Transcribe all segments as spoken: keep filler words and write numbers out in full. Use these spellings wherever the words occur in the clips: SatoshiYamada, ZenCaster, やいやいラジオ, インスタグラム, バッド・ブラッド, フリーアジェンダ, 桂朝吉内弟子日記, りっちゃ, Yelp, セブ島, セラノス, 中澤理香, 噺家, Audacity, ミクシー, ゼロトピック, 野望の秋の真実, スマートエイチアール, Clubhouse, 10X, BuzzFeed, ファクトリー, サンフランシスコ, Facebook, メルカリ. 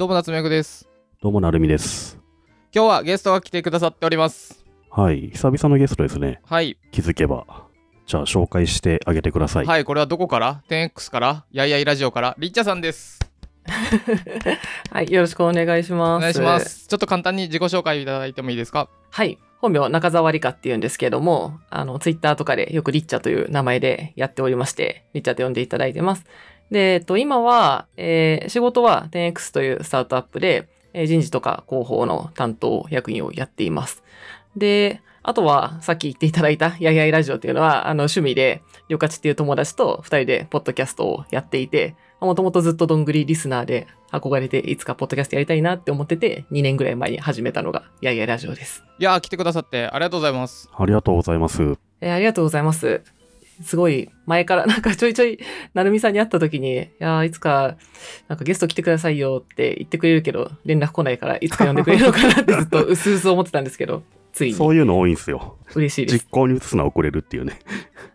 どうも夏目役です。どうもなるみです。今日はゲストが来てくださっております。はい、久々のゲストですね。はい、気づけばじゃあ紹介してあげてください。はい、これはどこから テンエックス からやいやいラジオからりっちゃさんです。はい、よろしくお願いします。お願いします。ちょっと簡単に自己紹介いただいてもいいですか？はい、本名は中澤理香っていうんですけども、あのツイッターとかでよくりっちゃという名前でやっておりまして、りっちゃと呼んでいただいてます。で、えっと、今は、えー、仕事は テンエックス というスタートアップで、えー、人事とか広報の担当役員をやっています。で、あとは、さっき言っていただいた、やいやいラジオっていうのは、あの、趣味で、りょかちっていう友達と二人でポッドキャストをやっていて、もともとずっとどんぐりリスナーで憧れて、いつかポッドキャストやりたいなって思ってて、にねんぐらい前に始めたのが、やいやいラジオです。いやー、来てくださってありがとうございます。ありがとうございます。えー、ありがとうございます。すごい前からなんかちょいちょいなるみさんに会った時に、いやいつかなんかゲスト来てくださいよって言ってくれるけど連絡来ないから、いつか呼んでくれるのかなってずっとうすうす思ってたんですけど、ついに。そういうの多いんですよ。嬉しいです。実行に移すのは遅れるっていうね。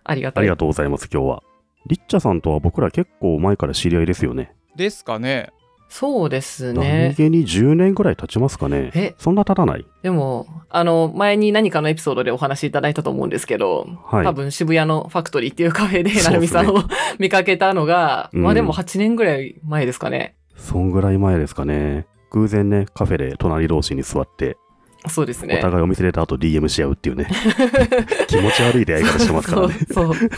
ありがたい。ありがとうございます。今日はりっちゃさんとは僕ら結構前から知り合いですよね。ですかね。そうですね。何気にじゅうねんぐらい経ちますかね。え、そんな経たない。でもあの前に何かのエピソードでお話しいただいたと思うんですけど、はい、多分渋谷のファクトリーっていうカフェでなるみさんを、ね、見かけたのが、まあでもはちねんぐらい前ですかね、うん、そんぐらい前ですかね。偶然ね、カフェで隣同士に座って、そうですね、お互いお店出た後 ディーエム し合うっていうね気持ち悪い出会い方してますからね。そうそうそう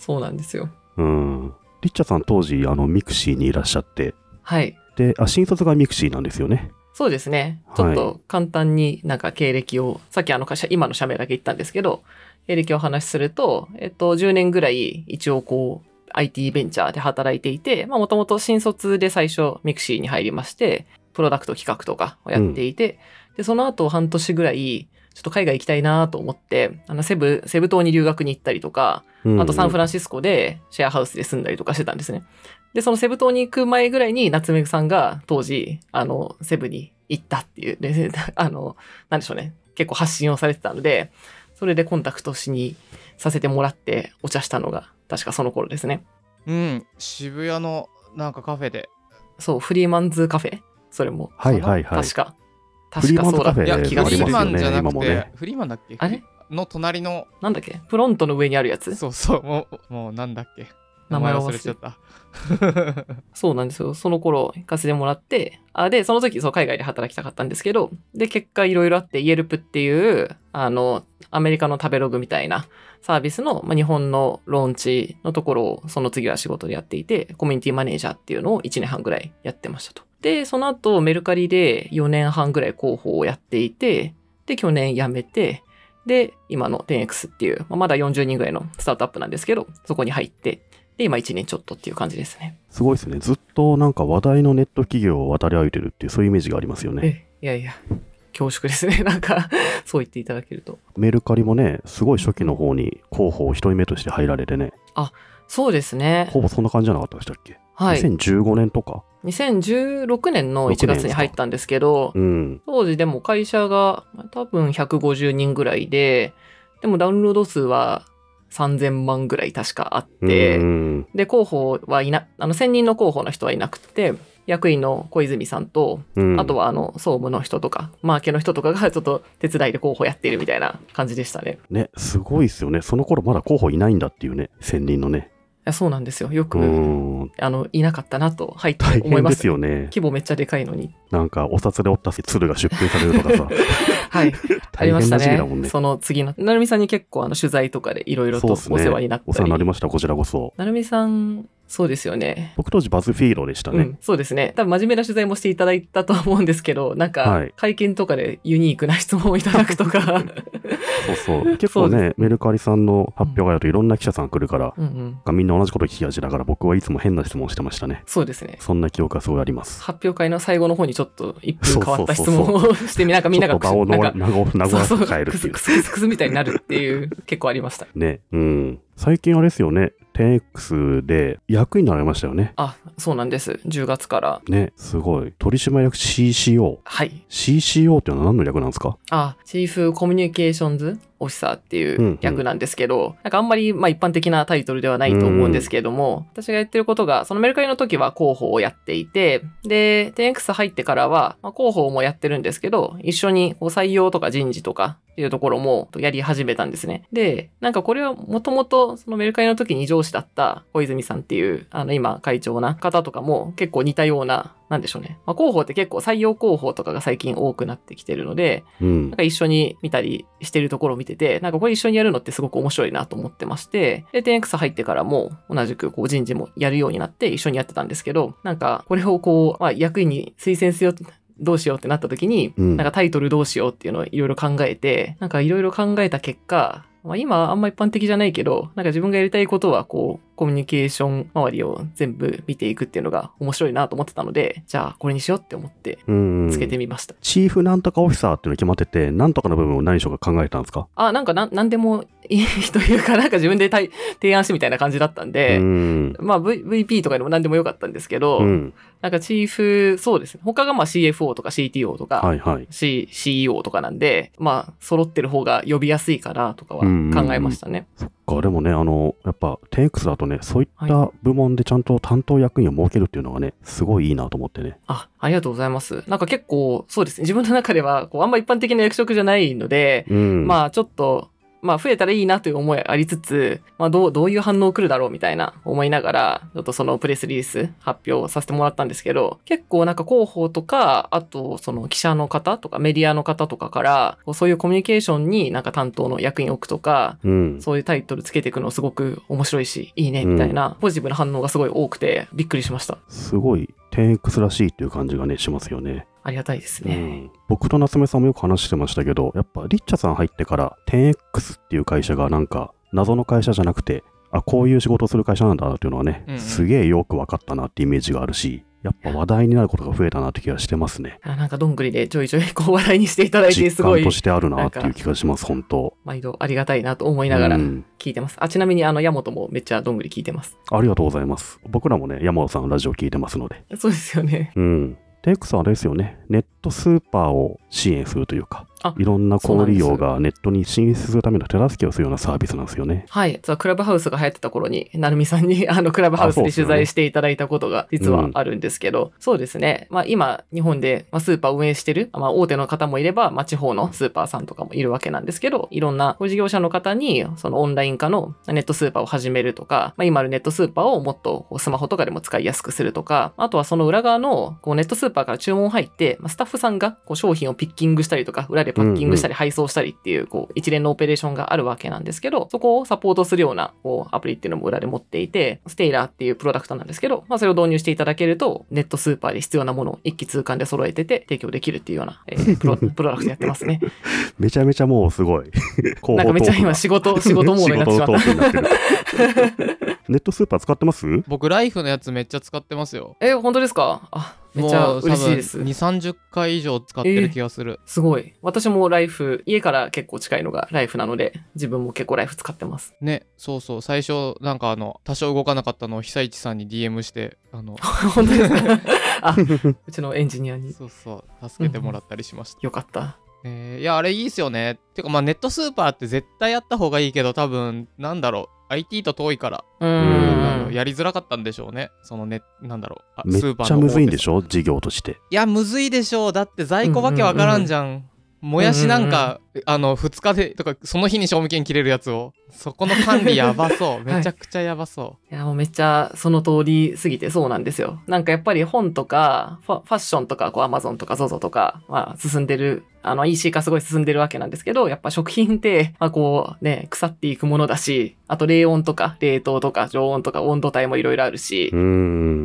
そうなんですよ。うん、りっちゃさん当時あのミクシーにいらっしゃって、はい。で、あ、新卒がミクシーなんですよね。そうですね。ちょっと簡単になんか経歴を、はい、さっきあの会社、今の社名だけ言ったんですけど、経歴をお話しすると、えっと、じゅうねんぐらい一応こう、アイティー ベンチャーで働いていて、まあもともと新卒で最初ミクシーに入りまして、プロダクト企画とかをやっていて、うん、で、その後半年ぐらい、ちょっと海外行きたいなと思って、あのセブ、セブ島に留学に行ったりとか、あとサンフランシスコでシェアハウスで住んだりとかしてたんですね。で、そのセブ島に行く前ぐらいに夏目さんが当時、あの、セブに行ったっていう、ね、あの、なんでしょうね、結構発信をされてたので、それでコンタクトしにさせてもらってお茶したのが、確かその頃ですね。うん、渋谷のなんかカフェで。そう、フリーマンズカフェ、それも。はいはいはい。確か。確かそうだ。いや、フリーマンじゃなくて、ね、フリーマンだっけ？あれ？の隣の。なんだっけ？プロントの上にあるやつ？そうそう、もう、もうなんだっけ？名前忘れちゃった。そうなんですよ。その頃行かせてもらって、あでその時そう海外で働きたかったんですけど、で結果いろいろあって Yelp っていうあのアメリカの食べログみたいなサービスの、まあ、日本のローンチのところをその次は仕事でやっていて、コミュニティマネージャーっていうのをいちねんはんぐらいやってましたと。でその後メルカリでよねんはんぐらい広報をやっていて、で去年辞めて。で今の テンエックス っていう、まあ、まだよんじゅうにんぐらいのスタートアップなんですけど、そこに入って。で今いちねんちょっとっていう感じですね。すごいですね。ずっとなんか話題のネット企業を渡り歩いてるっていう、そういうイメージがありますよね。えいやいや恐縮ですね。なんかそう言っていただけると。メルカリもね、すごい初期の方に広報一人目として入られてね。あ、そうですね。ほぼそんな感じじゃなかったでしたっけ？はい。にせんじゅうごねんとかにせんじゅうろくねんのいちがつに入ったんですけど、うん、当時でも会社が多分ひゃくごじゅうにんぐらいで、でもダウンロード数はさんぜんまんぐらい確かあって、うん、で広報はいなあの専任の広報の人はいなくて、役員の小泉さんと、うん、あとはあの総務の人とかマーケの人とかがちょっと手伝いで広報やっているみたいな感じでしたね。ね、すごいですよね。その頃まだ広報いないんだっていうね、専任のね。いやそうなんですよ。よくあのいなかったなと入って思います。大変ですよね。規模めっちゃでかいのに。なんかお札で折った鶴が出品されるとかさ。はい。ありましたね。その次のなるみさんに結構あの取材とかでいろいろとお世話になったり、ね、お世話になりました。こちらこそ。なるみさん、そうですよね。僕当時バズフィードでしたね。うん、そうですね。多分真面目な取材もしていただいたと思うんですけど、なんか会見とかでユニークな質問をいただくとか、はい。そうそう。結構ね、メルカリさんの発表会だといろんな記者さん来るから、うんうん、みんな同じこと聞き味だから僕はいつも変な質問してましたね。そうですね。そんな記憶がすごいあります。発表会の最後の方にちょっといっぷん変わった質問をして、なんかみんながくす、なんか、名古屋と変えるっていう。クスクスクスみたいになるっていう、結構ありました。ね、うん。最近あれですよね。テンエックス で役員になりましたよね。あ、そうなんです。じゅうがつからね。すごい。取締役 シーシーオー。はい。 シーシーオー っていうのは何の略なんですか？あ、チーフコミュニケーションズ惜しさっていう役なんですけど、うんうん、なんかあんまりまあ一般的なタイトルではないと思うんですけれども、うん、私がやってることが、そのメルカリの時は広報をやっていて、で テンエックス 入ってからは、まあ、広報もやってるんですけど、一緒にこう採用とか人事とかっていうところもやり始めたんですね。で、なんかこれはもともとそのメルカリの時に上司だった小泉さんっていう、あの今会長な方とかも結構似たような、なんでしょうね。まあ、広報って結構採用広報とかが最近多くなってきてるので、うん、なんか一緒に見たりしてるところを見てて、なんかこれ一緒にやるのってすごく面白いなと思ってまして、で、テンエックス 入ってからも同じくこう人事もやるようになって一緒にやってたんですけど、なんかこれをこう、まあ、役員に推薦するよって、どうしようってなった時に、うん、なんかタイトルどうしようっていうのをいろいろ考えて、なんかいろいろ考えた結果、まあ、今あんま一般的じゃないけど、なんか自分がやりたいことはこう、コミュニケーション周りを全部見ていくっていうのが面白いなと思ってたので、じゃあこれにしようって思ってつけてみました。チーフなんとかオフィサーっていうの決まってて、なんとかの部分を何しようか考えたんですか？あ、なんか な, なんでもいいというか、なんか自分で提案してみたいな感じだったんで、うんまあ、v、ブイピー とかでも何でもよかったんですけど、うん、なんかチーフ、そうですね。他がまあ シーエフオー とか シーティーオー とか、はいはい、C、シーイーオー とかなんで、まあ揃ってる方が呼びやすいかなとかは考えましたね。うんうんうん、そっか、でもね、あの、やっぱ テンエックス だとね、そういった部門でちゃんと担当役員を設けるっていうのがね、すごいいいなと思ってね。あ、ありがとうございます。なんか結構、そうですね。自分の中では、こう、あんま一般的な役職じゃないので、うん、まあちょっと、まあ増えたらいいなという思いありつつ、まあどう、どういう反応来るだろうみたいな思いながら、ちょっとそのプレスリリース発表させてもらったんですけど、結構なんか広報とか、あとその記者の方とかメディアの方とかから、そういうコミュニケーションになんか担当の役員を置くとか、うん、そういうタイトルつけていくのすごく面白いし、いいねみたいな、うん、ポジティブな反応がすごい多くてびっくりしました。すごい テンエックス らしいっていう感じがね、しますよね。ありがたいですね、うん、僕と夏目さんもよく話してましたけど、やっぱリッチャさん入ってから テンエックス っていう会社がなんか謎の会社じゃなくて、あ、こういう仕事をする会社なんだなっていうのはね、うんうん、すげえよく分かったなってイメージがあるし、やっぱ話題になることが増えたなって気がしてますね。なんかどんぐりでちょいちょいこう話題にしていただいて、すごい実感としてあるなっていう気がします。本当毎度ありがたいなと思いながら聞いてます、うん、あ、ちなみにあの山本もめっちゃどんぐり聞いてます。ありがとうございます。僕らもね、山本さんのラジオ聞いてますので。そうですよね。うん、テンエックス はあれですよね、ネットスーパーを支援するというか、いろんな小売り用がネットに進出するための手助けをするようなサービスなんですよね。はい、実はクラブハウスが流行ってた頃に、なるみさんにあのクラブハウスで取材していただいたことが実はあるんですけど、そうですね、うん、まあ、今日本でスーパーを運営してる、まあ、大手の方もいれば、まあ、地方のスーパーさんとかもいるわけなんですけど、いろんな事業者の方にそのオンライン化のネットスーパーを始めるとか、まあ、今あるネットスーパーをもっとスマホとかでも使いやすくするとか、あとはその裏側のこうネットスーパーから注文入って、まあ、スタッフさんがこう商品をピッキングしたりとか、裏でパッキングしたり配送したりってい う, こう一連のオペレーションがあるわけなんですけど、そこをサポートするようなこうアプリっていうのも裏で持っていて、ステイラーっていうプロダクトなんですけど、まあ、それを導入していただけると、ネットスーパーで必要なものを一気通貫で揃えてて提供できるっていうような、えー、プ, ロプロダクトやってますね。めちゃめちゃもうすごいなんかめちゃ今仕事仕事モードになってしまったネットスーパー使ってます？僕ライフのやつめっちゃ使ってますよ。えー、本当ですか？あ、めちゃ嬉しいです。にじゅう、さんじゅっかい以上使ってる気がする、えー、すごい。私もライフ、家から結構近いのがライフなので、自分も結構ライフ使ってますね。そうそう、最初なんかあの多少動かなかったのを被災地さんに ディーエム して、あの本当ですか？あ、うちのエンジニアにそうそう、助けてもらったりしました、うん、よかった。えー、いや、あれいいっすよね。てかまあネットスーパーって絶対あった方がいいけど、多分なんだろう、アイティー と遠いから、うーん、やりづらかったんでしょうね。そのね、なんだろう、めっちゃむずいんでしょ、事業として。いや、むずいでしょう。だって在庫わけわからんじゃん。うんうんうん、もやしなんか、うんうん、あのふつかでとか、その日に賞味期限切れるやつを、そこの管理やばそう。めちゃくちゃやばそう。はい、いや、もうめっちゃその通り過ぎてそうなんですよ。なんかやっぱり本とかファ、ファッションとか、こう Amazon とか ゾゾ とか、まあ進んでる。あの イーシー 化すごい進んでるわけなんですけど、やっぱ食品って、まあこうね、腐っていくものだし、あと冷温とか冷凍とか常温とか温度帯もいろいろあるし、うー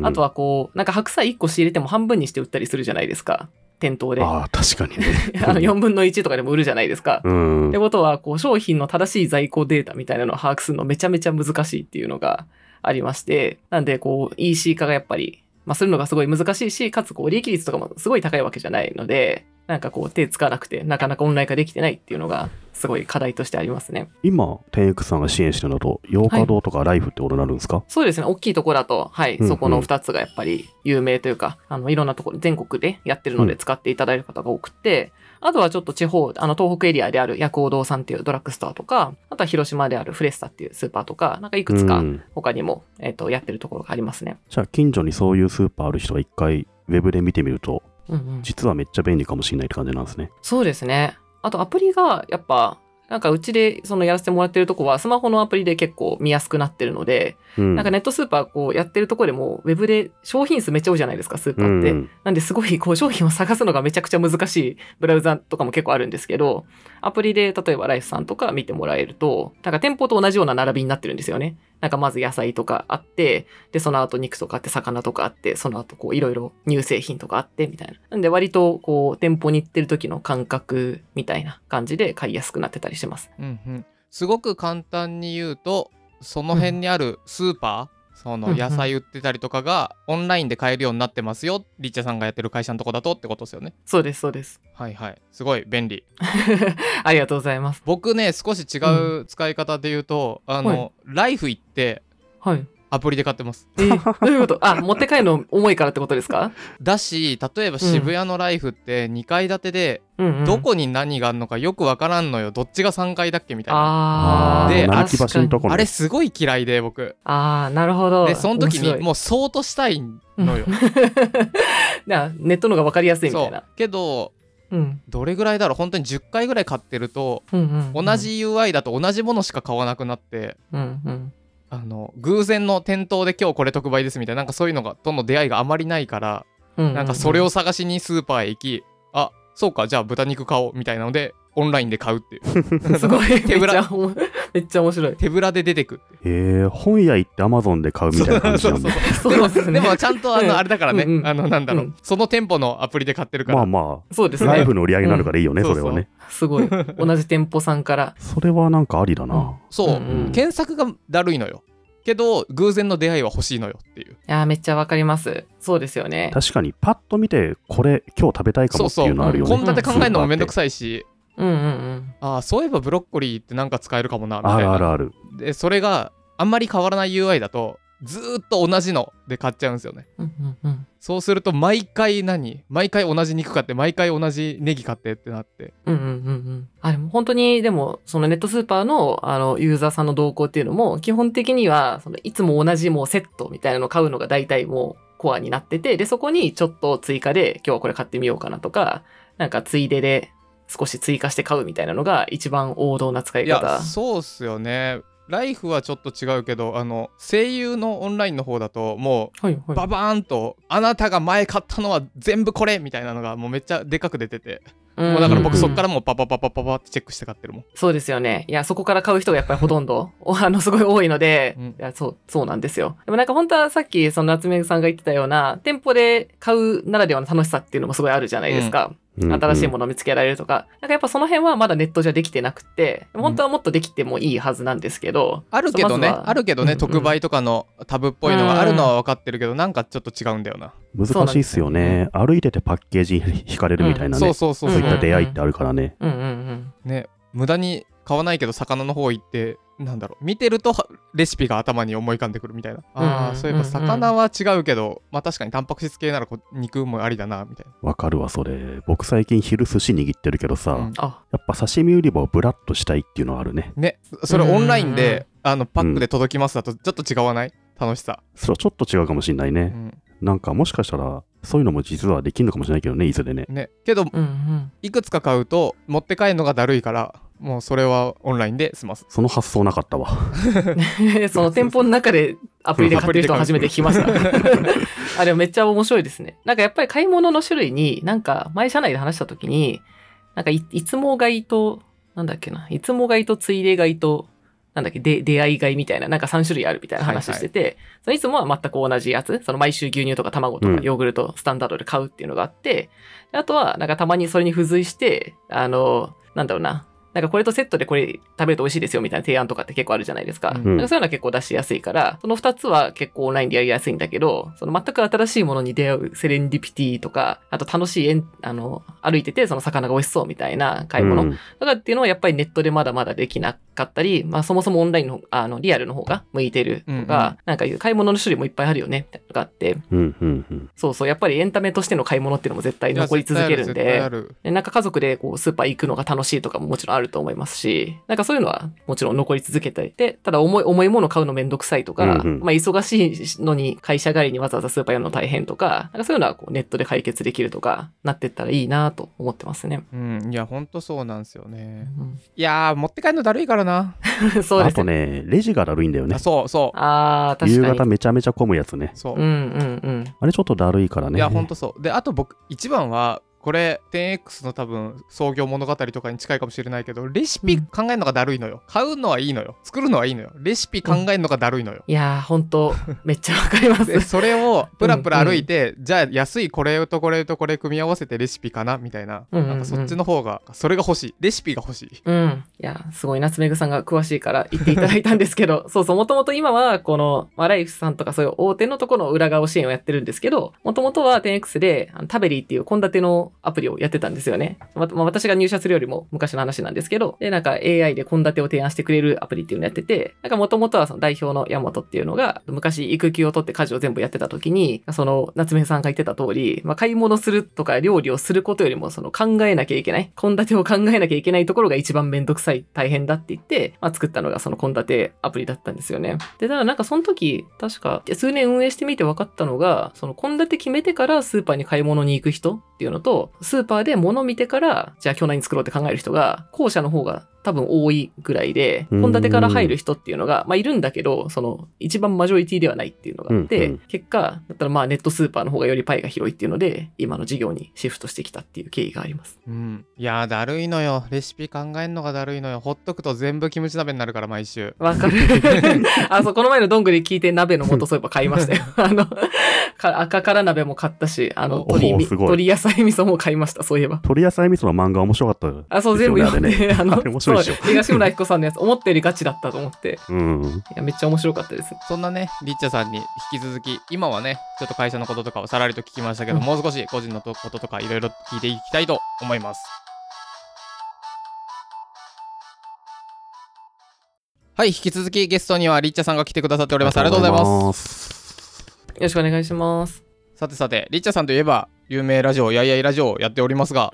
ん、あとはこう、なんか白菜いっこ仕入れても半分にして売ったりするじゃないですか。店頭で。ああ、確かにね。あのよんぶんのいちとかでも売るじゃないですか。うん。ってことは、こう商品の正しい在庫データみたいなのを把握するのめちゃめちゃ難しいっていうのがありまして、なんでこう イーシー 化がやっぱり、まあするのがすごい難しいし、かつこう利益率とかもすごい高いわけじゃないので、なんかこう手つかなくてなかなかオンライン化できてないっていうのがすごい課題としてありますね。今 テンエックス さんが支援してるのだとヨーカドーとかライフってことになるんですか？はい、そうですね、大きいところだと、はい、うんうん、そこのふたつがやっぱり有名というか、あのいろんなところ全国でやってるので使っていただいる方が多くて、うん、あとはちょっと地方、あの東北エリアである薬王堂さんっていうドラッグストアとか、あとは広島であるフレスタっていうスーパーとか、なんかいくつか他にも、うん、えーと、やってるところがありますね。じゃあ近所にそういうスーパーある人が一回ウェブで見てみると、うんうん、実はめっちゃ便利かもしれないって感じなんですね。そうですね。あとアプリがやっぱなんかうちでそのやらせてもらってるとこはスマホのアプリで結構見やすくなってるので、うん、なんかネットスーパーこうやってるとこでもウェブで商品数めっちゃ多いじゃないですか、スーパーって、うん、なんですごいこう商品を探すのがめちゃくちゃ難しいブラウザとかも結構あるんですけど、アプリで例えばライフさんとか見てもらえるとなんか店舗と同じような並びになってるんですよね。なんかまず野菜とかあって、でその後肉とかあって、魚とかあって、その後こういろいろ乳製品とかあってみたいな、なんで割とこう店舗に行ってる時の感覚みたいな感じで買いやすくなってたりしてます、うんうん、すごく簡単に言うとその辺にあるスーパー、うん、その野菜売ってたりとかがオンラインで買えるようになってますよ、リッチャさんがやってる会社のとこだとってことですよね。そうですそうです、はいはい、すごい便利ありがとうございます。僕ね、少し違う使い方で言うと、うん、あの、はい、ライフ行って、はい、アプリで買ってます、えー、どういうこと？あ、持って帰るの重いからってことですか？だし、例えば渋谷のライフってにかい建てで、うん、どこに何があるのかよくわからんのよ、どっちがさんがいだっけみたいな。あで、あれすごい嫌いで僕。あー、なるほど。でその時にもうそうとしたいのよな、ネットの方がわかりやすいみたいな。そうけど、うん、どれぐらいだろう、本当にじゅっかいぐらい買ってると、うんうんうん、同じ ユーアイ だと同じものしか買わなくなって、うんうん、あの偶然の店頭で今日これ特売ですみたいな、なんかそういうのがとの出会いがあまりないから、うんうんうん、なんかそれを探しにスーパーへ行き、あ、そうか、じゃあ豚肉買おうみたいなのでオンラインで買うっていうすごい手ぶらめっちゃ面白い、手ぶらで出てくる。へえー、本屋行って Amazon で買うみたいな感じなんだそうそうそうそう で, もでもちゃんと あ, のあれだからね、うんうん、あのなんだろう、うん、その店舗のアプリで買ってるから、まあまあそうですね、ライフの売り上げになるからいいよね、うん、それはね。そうそう、すごい同じ店舗さんからそれはなんかありだな、うん、そう、うんうん、検索がだるいのよけど偶然の出会いは欲しいのよっていう。いやめっちゃわかります。そうですよね、確かにパッと見てこれ今日食べたいかもっていうのあるよね。そうそう、うん、こんなで考えるのもめんどくさいし、うんうんうん、あそういえばブロッコリーってなんか使えるかもなみたいな。あるあるある。でそれがあんまり変わらない ユーアイ だとずーっと同じので買っちゃうんですよね、うんうんうん、そうすると毎回何毎回同じ肉買って毎回同じネギ買ってってなって、うんうんうんうん、あれも本当にでもそのネットスーパー の, あのユーザーさんの動向っていうのも基本的にはそのいつも同じもうセットみたいなのを買うのが大体もうコアになってて、でそこにちょっと追加で今日はこれ買ってみようかなとか、なんかついでで少し追加して買うみたいなのが一番王道な使い方。いやそうっすよね。ライフはちょっと違うけど、あの声優のオンラインの方だともう、はいはい、ババーンとあなたが前買ったのは全部これみたいなのがもうめっちゃでかく出てて、うん、もうだから僕そっからもうパパパパパパってチェックして買ってるもん。そうですよね。いやそこから買う人がやっぱりほとんどあのすごい多いので、うん、いや そう、そうなんですよ。でもなんか本当はさっきその夏目さんが言ってたような店舗で買うならではの楽しさっていうのもすごいあるじゃないですか、うん、新しいものを見つけられるとか、なんかやっぱその辺はまだネットじゃできてなくて、本当はもっとできてもいいはずなんですけど、うん、あるけどね、あるけどね、うんうん、特売とかのタブっぽいのがあるのは分かってるけど、なんかちょっと違うんだよな。難しいっすよね。歩いててパッケージ引かれるみたいなね、うん、そうそうそう、そういった出会いってあるからね、うんうんうんうん、ね、無駄に買わないけど魚の方行ってなんだろう、見てるとレシピが頭に思い浮かんでくるみたいな、あ、うん、そういえば魚は違うけど、うん、まあ確かにタンパク質系ならこ肉もありだなみたいな。わかるわそれ。僕最近昼寿司握ってるけどさ、うん、やっぱ刺身売り場をブラッとしたいっていうのはあるね。ね、それオンラインで、うん、あのパックで届きますだとちょっと違わない、うん、楽しさ。それはちょっと違うかもしれないね、うん、なんかもしかしたらそういうのも実はできるのかもしれないけどね、いずれね。ね、けど、うんうん、いくつか買うと持って帰るのがだるいからもうそれはオンラインで済ます。その発想なかったわその店舗の中でアプリで買ってる人は初めて聞きましたあれめっちゃ面白いですね。なんかやっぱり買い物の種類に、なんか前社内で話した時になんか い, いつも買いとなんだっけないつも買いとついで買いとなんだっけで出会い買いみたいな、なんかさん種類あるみたいな話をしてて、はいはい、そのいつもは全く同じやつ、その毎週牛乳とか卵とかヨーグルトスタンダードで買うっていうのがあって、うん、あとはなんかたまにそれに付随してあのなんだろうななんかこれとセットでこれ食べると美味しいですよみたいな提案とかって結構あるじゃないですか。うん、なんかそういうのは結構出しやすいから、そのふたつは結構オンラインでやりやすいんだけど、その全く新しいものに出会うセレンディピティとか、あと楽しい、あの、歩いててその魚が美味しそうみたいな買い物、うん、とかっていうのはやっぱりネットでまだまだできなかったり、まあそもそもオンラインの、あの、リアルの方が向いてるとか、うん、なんかいう買い物の種類もいっぱいあるよね、とかあって、うんうんうん。そうそう、やっぱりエンタメとしての買い物っていうのも絶対残り続けるんで、でなんか家族でこうスーパー行くのが楽しいとかももちろんあると思いますし、なんかそういうのはもちろん残り続けていて、ただ重い、重いもの買うのめんどくさいとか、うんうん、まあ忙しいのに会社帰りにわざわざスーパー寄るの大変とか、なんかそういうのはこうネットで解決できるとかなってったらいいなと思ってますね。うん、いやほんとそうなんですよね。うん、いやー持って帰るのだるいからな。そうですね。あとねレジがだるいんだよね。あそうそう。ああ確かに。夕方めちゃめちゃ混むやつね。そう。うんうんうん。あれちょっとだるいからね。いやほんとそう。であと僕一番は。これ テンエックス の多分創業物語とかに近いかもしれないけどレシピ考えるのがだるいのよ、うん、買うのはいいのよ、作るのはいいのよ、レシピ考えるのがだるいのよ、うん、いやーほんとめっちゃわかりますでそれをプラプラ歩いて、うんうん、じゃあ安いこれとこれとこれ組み合わせてレシピかなみたいな、うんうんうん、なんかそっちの方がそれが欲しい、レシピが欲しい、うん、いやすごいなつめぐさんが詳しいから言っていただいたんですけどそうそう、もともと今はこのライフさんとかそういう大手のところの裏側支援をやってるんですけど、もともとは テンエックス であのタベリーっていう献立のアプリをやってたんですよね。ま、まあ、私が入社するよりも昔の話なんですけど、でなんか エーアイ で献立を提案してくれるアプリっていうのをやってて、なんか元々はその代表の山本っていうのが昔育休を取って家事を全部やってた時に、その夏目さんが言ってた通り、まあ、買い物するとか料理をすることよりもその考えなきゃいけない献立を考えなきゃいけないところが一番めんどくさい大変だって言って、まあ、作ったのがその献立アプリだったんですよね。でただなんかその時確か数年運営してみて分かったのが、その献立決めてからスーパーに買い物に行く人っていうのと、スーパーで物見てからじゃあ今日何作ろうって考える人が後者の方が多分多いぐらいで、献立から入る人っていうのが、まあ、いるんだけど、その一番マジョリティではないっていうのがあって、うんうん、結果だったらまあネットスーパーの方がよりパイが広いっていうので今の事業にシフトしてきたっていう経緯があります、うん、いやだるいのよ、レシピ考えるのがだるいのよ、ほっとくと全部キムチ鍋になるから毎週わかるあそうこの前のどんぐり聞いて鍋の素そういえば買いましたよあの赤から鍋も買ったし、あの 鶏, 鶏野菜味噌も買いました。そういえば鶏野菜味噌の漫画面白かった。あそう全部読んで、ね、あの東村彦さんのやつ思ったよりガチだったと思って、うん、いやめっちゃ面白かったです。そんなねリッチャさんに引き続き今はねちょっと会社のこととかをさらりと聞きましたけど、うん、もう少し個人のこととかいろいろ聞いていきたいと思います。はい引き続きゲストにはリッチャさんが来てくださっております。ありがとうございます。よろしくお願いします。さてさてリッチャさんといえば有名ラジオやいやいラジオをやっておりますが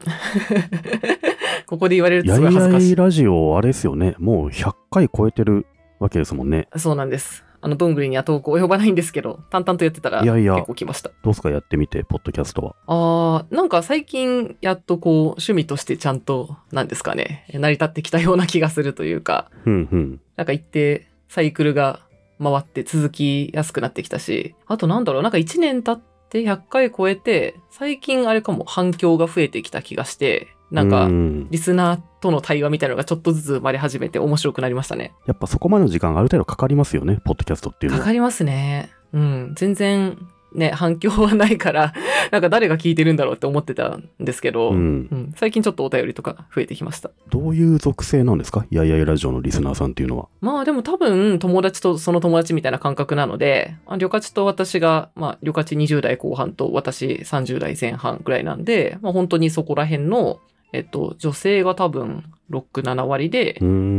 ここで言われるとすごい恥ずかしい。やいやいラジオあれですよね、もうひゃっかい超えてるわけですもんね。そうなんです。あのどんぐりには投稿及ばないんですけど淡々とやってたらいやいや結構来ました。どうですかやってみてポッドキャストは。あーなんか最近やっとこう趣味としてちゃんとなんですかね成り立ってきたような気がするというか、うんうん、なんか一定サイクルが回って続きやすくなってきたし、あとなんだろうなんかいちねん経ってひゃっかい超えて最近あれかも反響が増えてきた気がして、なんかリスナーとの対話みたいなのがちょっとずつ生まれ始めて面白くなりましたね。やっぱそこまでの時間ある程度かかりますよねポッドキャストっていうのは。かかりますね、うん、全然ね反響はないからなんか誰が聞いてるんだろうって思ってたんですけど、うんうん、最近ちょっとお便りとか増えてきました。どういう属性なんですかやいやいラジオのリスナーさんっていうのは。まあでも多分友達とその友達みたいな感覚なので、りょかちと私がまありょかちにじゅう代後半と私さんじゅう代前半ぐらいなんで、まあ、本当にそこら辺のえっと、女性が多分ろく、ななわり で,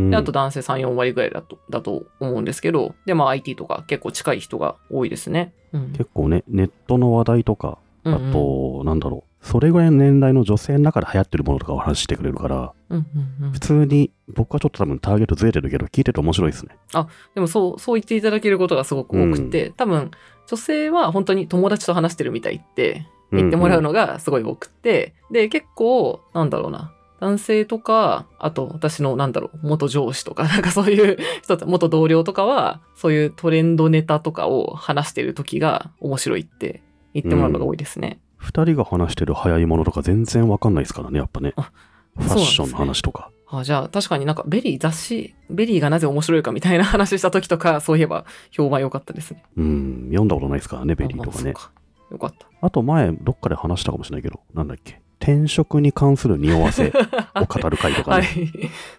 であと男性さん、よんわりぐらいだ と, だと思うんですけど、でまあ アイティー とか結構近い人が多いですね、うん、結構ねネットの話題とかあと、うんうん、なんだろうそれぐらいの年代の女性の中で流行ってるものとかお話ししてくれるから、うんうんうん、普通に僕はちょっと多分ターゲットずれてるけど聞いてて面白いですね。あでもそうそう言っていただけることがすごく多くて、うん、多分女性は本当に友達と話してるみたいって言ってもらうのがすごい多くて、うんうん、で結構なんだろうな男性とかあと私のなんだろう元上司とかなんかそういう人元同僚とかはそういうトレンドネタとかを話してる時が面白いって言ってもらうのが多いですね、うん、ふたりが話してる早いものとか全然わかんないですからねやっぱね。あファッションの話とか、ね、あじゃあ確かになんかベリー雑誌ベリーがなぜ面白いかみたいな話した時とかそういえば評判良かったですね。うん読んだことないですからねベリーとかね。よかった。あと前どっかで話したかもしれないけどなんだっけ転職に関する匂わせを語る回とかね。はい、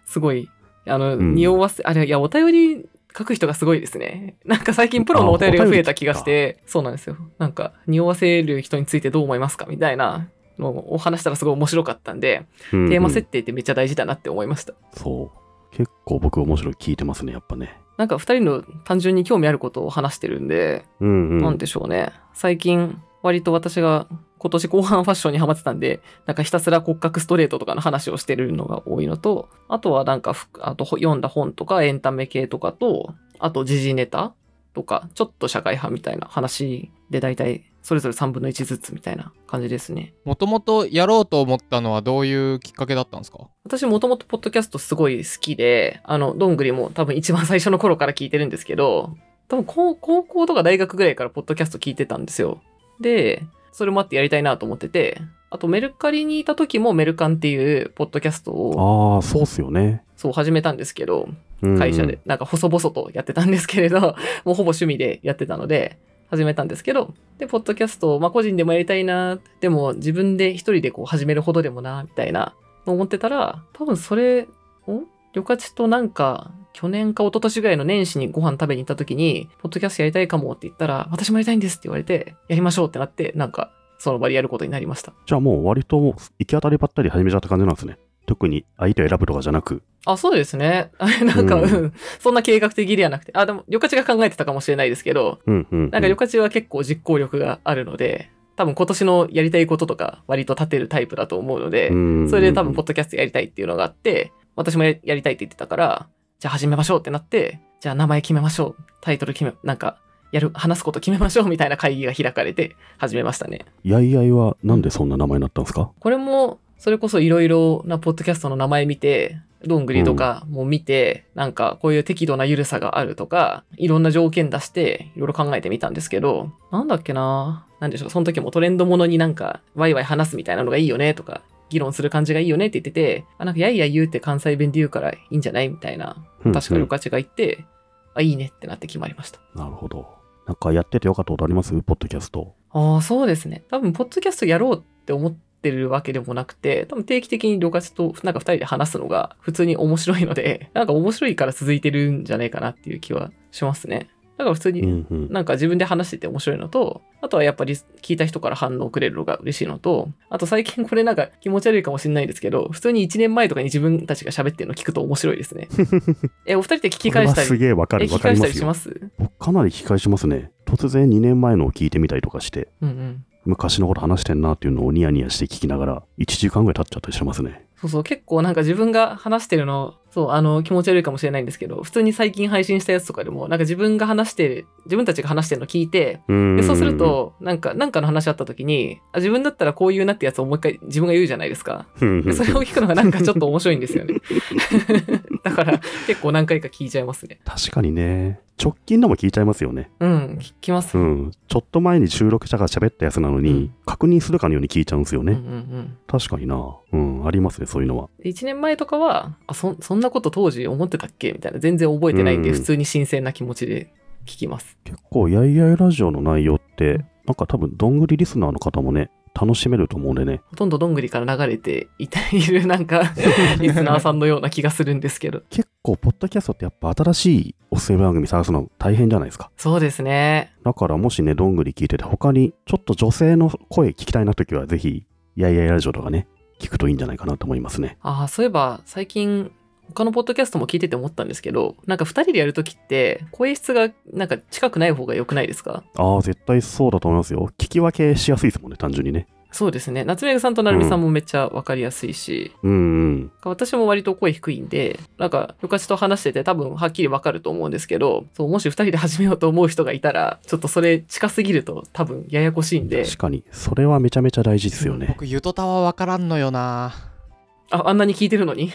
すごい。あの、うん、匂わせ、あれ、いや、お便り書く人がすごいですね。なんか最近プロのお便りが増えた気がして、そうなんですよ。なんか、匂わせる人についてどう思いますかみたいなのをお話したらすごい面白かったんで、うんうん、テーマ設定ってめっちゃ大事だなって思いました。そう。結構僕面白い聞いてますね、やっぱね。なんかふたりの単純に興味あることを話してるんで、うんうん、なんでしょうね。最近、割と私が今年後半ファッションにハマってたんで、なんかひたすら骨格ストレートとかの話をしてるのが多いのと、あとはなんか、あと読んだ本とかエンタメ系とかと、あと時事ネタとか、ちょっと社会派みたいな話で大体それぞれさんぶんのいちずつみたいな感じですね。もともとやろうと思ったのはどういうきっかけだったんですか？私もともとポッドキャストすごい好きで、あの、どんぐりも多分一番最初の頃から聞いてるんですけど、多分高校とか大学ぐらいからポッドキャスト聞いてたんですよ。で、それもあってやりたいなと思ってて、あとメルカリにいた時もメルカンっていうポッドキャストを、ああ、そうっすよね。そう始めたんですけど、会社でなんか細々とやってたんですけれど、もうほぼ趣味でやってたので始めたんですけど、でポッドキャストをまあ個人でもやりたいな、でも自分で一人でこう始めるほどでもなみたいなのを思ってたら、多分それを旅客地となんか去年か一昨年ぐらいの年始にご飯食べに行った時に、ポッドキャストやりたいかもって言ったら、私もやりたいんですって言われて、やりましょうってなって、なんかその場でやることになりました。じゃあもう割と行き当たりばったり始めちゃった感じなんですね。特に相手を選ぶとかじゃなく。あ、そうですね。なんか、うん、そんな計画的ではなくて、あ、でも旅客地が考えてたかもしれないですけど、うんうんうん、なんか旅客地は結構実行力があるので、多分今年のやりたいこととか割と立てるタイプだと思うので、うんうんうん、それで多分ポッドキャストやりたいっていうのがあって、私もやりたいって言ってたから、じゃあ始めましょうってなって、じゃあ名前決めましょう、タイトル決め、なんかやる話すこと決めましょうみたいな会議が開かれて始めましたね。やいやいはなんでそんな名前になったんですか？これもそれこそいろいろなポッドキャストの名前見て、どんぐりとかも見て、うん、なんかこういう適度な緩さがあるとか、いろんな条件出していろいろ考えてみたんですけど、なんだっけな、なんでしょう、その時もトレンドものになんかワイワイ話すみたいなのがいいよねとか。議論する感じがいいよねって言ってて、あ、なんかやいや言うって関西弁で言うからいいんじゃないみたいな、確かにおかちが言って、うんうん、あ、いいねってなって決まりました。なるほど。なんかやっててよかったことあります？ポッドキャスト。ああ、そうですね。多分ポッドキャストやろうって思ってるわけでもなくて、多分定期的にりょうかちとなんかふたりで話すのが普通に面白いので、なんか面白いから続いてるんじゃないかなっていう気はしますね。だから普通になんか自分で話してて面白いのと、うんうん、あとはやっぱり聞いた人から反応くれるのが嬉しいのと、あと最近これなんか気持ち悪いかもしれないですけど、普通にいちねんまえとかに自分たちが喋ってるの聞くと面白いですね。え、お二人って聞き返したり、すげえわかる、わかりますよ。聞き返したりします？僕かなり聞き返しますね。突然にねんまえのを聞いてみたりとかして、うんうん、昔のこと話してんなっていうのをニヤニヤして聞きながらいちじかんぐらい経っちゃったりしてますね。そうそう、結構なんか自分が話してるの、そう、あの、気持ち悪いかもしれないんですけど、普通に最近配信したやつとかでも、なんか自分が話して、自分たちが話してるの聞いて、でそうすると、なんか、なんかの話あった時に、あ、自分だったらこういうなってやつをもう一回自分が言うじゃないですか。でそれを聞くのがなんかちょっと面白いんですよね。だから結構何回か聞いちゃいますね。確かにね。直近のも聞いちゃいますよね。うん、聞きます。うん。ちょっと前に収録者が喋ったやつなのに、うん、確認するかのように聞いちゃうんですよね。うんうんうん、確かにな。うん、ありますね、そういうのは。いちねんまえとかは、あ、そ、そんなこと当時思ってたっけみたいな、全然覚えてないんで、うん、普通に新鮮な気持ちで聞きます。結構、やいやいラジオの内容って、うん、なんか多分、どんぐりリスナーの方もね、楽しめると思うんでね。ほとんどどんぐりから流れていているなんかリスナーさんのような気がするんですけど。結構ポッドキャストってやっぱ新しいおすすめ番組探すの大変じゃないですか。そうですね。だからもしね、どんぐり聞いてて他にちょっと女性の声聞きたいなときはぜひやいやいラジオとかね、聞くといいんじゃないかなと思いますね。ああ、そういえば最近他のポッドキャストも聞いてて思ったんですけど、なんかふたりでやるときって声質がなんか近くない方が良くないですか？ああ、絶対そうだと思いますよ。聞き分けしやすいですもんね、単純にね。そうですね。夏目さんとなるみさんもめっちゃ分かりやすいし、うんうん、私も割と声低いんで、なんかりょうかちと話してて多分はっきり分かると思うんですけど、そう、もしふたりで始めようと思う人がいたら、ちょっとそれ近すぎると多分ややこしいんで。確かにそれはめちゃめちゃ大事ですよね。僕ゆとたは分からんのよな。あ、あんなに聞いてるのに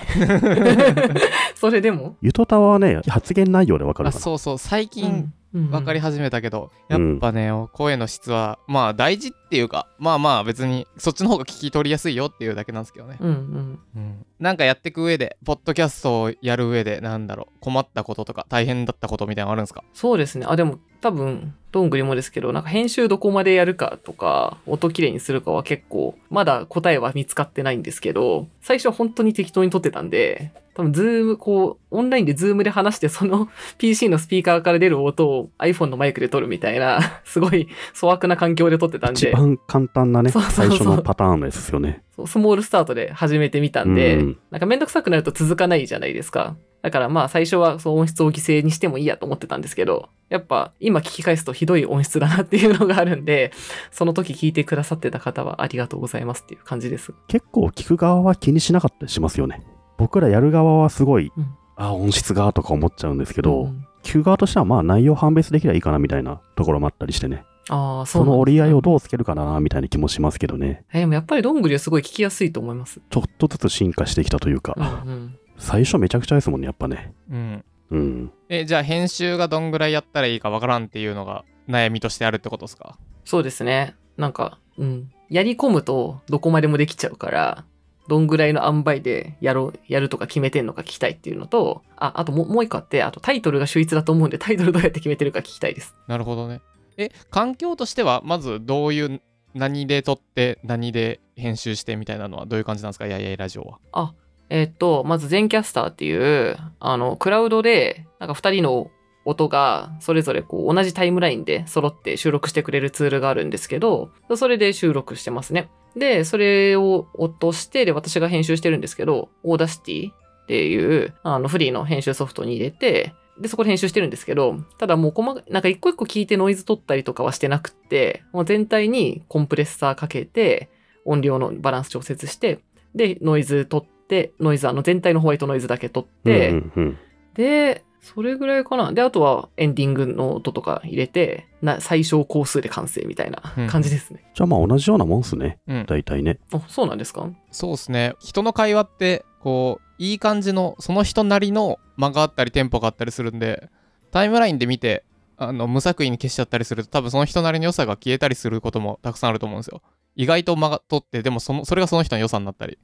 それでもゆとたわはね、発言内容でわかるから。あ、そうそう、最近、うん、分かり始めたけど、うん、やっぱね、うん、声の質はまあ大事っていうか、まあまあ別にそっちの方が聞き取りやすいよっていうだけなんですけどね、うんうんうん、なんかやってく上でポッドキャストをやる上でなんだろう困ったこととか大変だったことみたいなのあるんですか？そうですね、あでも多分どんぐりもですけど、なんか編集どこまでやるかとか音きれいにするかは結構まだ答えは見つかってないんですけど、最初は本当に適当に撮ってたんで、多分ズームこうオンラインでズームで話して、その ピーシー のスピーカーから出る音を iPhone のマイクで撮るみたいなすごい粗悪な環境で撮ってたんで、一番簡単なね、そうそうそう最初のパターンですよね。そう、スモールスタートで始めてみたんで、うん、なんかめんどくさくなると続かないじゃないですか。だからまあ最初はそう音質を犠牲にしてもいいやと思ってたんですけど、やっぱ今聞き返すとひどい音質だなっていうのがあるんで、その時聞いてくださってた方はありがとうございますっていう感じです。結構聞く側は気にしなかったりしますよね。僕らやる側はすごい、うん、あ音質がとか思っちゃうんですけど、うん、聞く側としてはまあ内容判別できればいいかなみたいなところもあったりしてね。あそう、ね、その折り合いをどうつけるかなみたいな気もしますけどね。えー、でもやっぱりどんぐりはすごい聞きやすいと思います。ちょっとずつ進化してきたというか、うんうん、最初めちゃくちゃですもんねやっぱね、うんうん、えじゃあ編集がどんぐらいやったらいいかわからんっていうのが悩みとしてあるってことですか？そうですね、なんか、うん、やり込むとどこまでもできちゃうから、どんぐらいの塩梅でやろう、やるとか決めてんのか聞きたいっていうのと、あ、あとも、もう一個あって、あとタイトルが秀逸だと思うんで、タイトルどうやって決めてるか聞きたいです。なるほどね。え、環境としてはまずどういう何で撮って何で編集してみたいなのはどういう感じなんですか？やいやいラジオは。あ、えー、っとまずZenCasterっていうあのクラウドでなんかふたりの音がそれぞれこう同じタイムラインで揃って収録してくれるツールがあるんですけど、それで収録してますね。でそれを落としてで私が編集してるんですけど、Audacityっていうあのフリーの編集ソフトに入れて、でそこで編集してるんですけど、ただもう細かなんか一個一個聞いてノイズ取ったりとかはしてなくって、もう全体にコンプレッサーかけて音量のバランス調節して、でノイズ取って、ノイズあの全体のホワイトノイズだけ取って、うんうんうん、でそれぐらいかな。であとはエンディングの音とか入れてな最小工数で完成みたいな感じですね、うん、じゃあまあ同じようなもんですね、うん、大体ね。あ、そうなんですか？そうですね、人の会話ってこういい感じのその人なりの間があったりテンポがあったりするんで、タイムラインで見てあの無作為に消しちゃったりすると、多分その人なりの良さが消えたりすることもたくさんあると思うんですよ。意外と間が取って、でもそのそれがその人の良さになったり、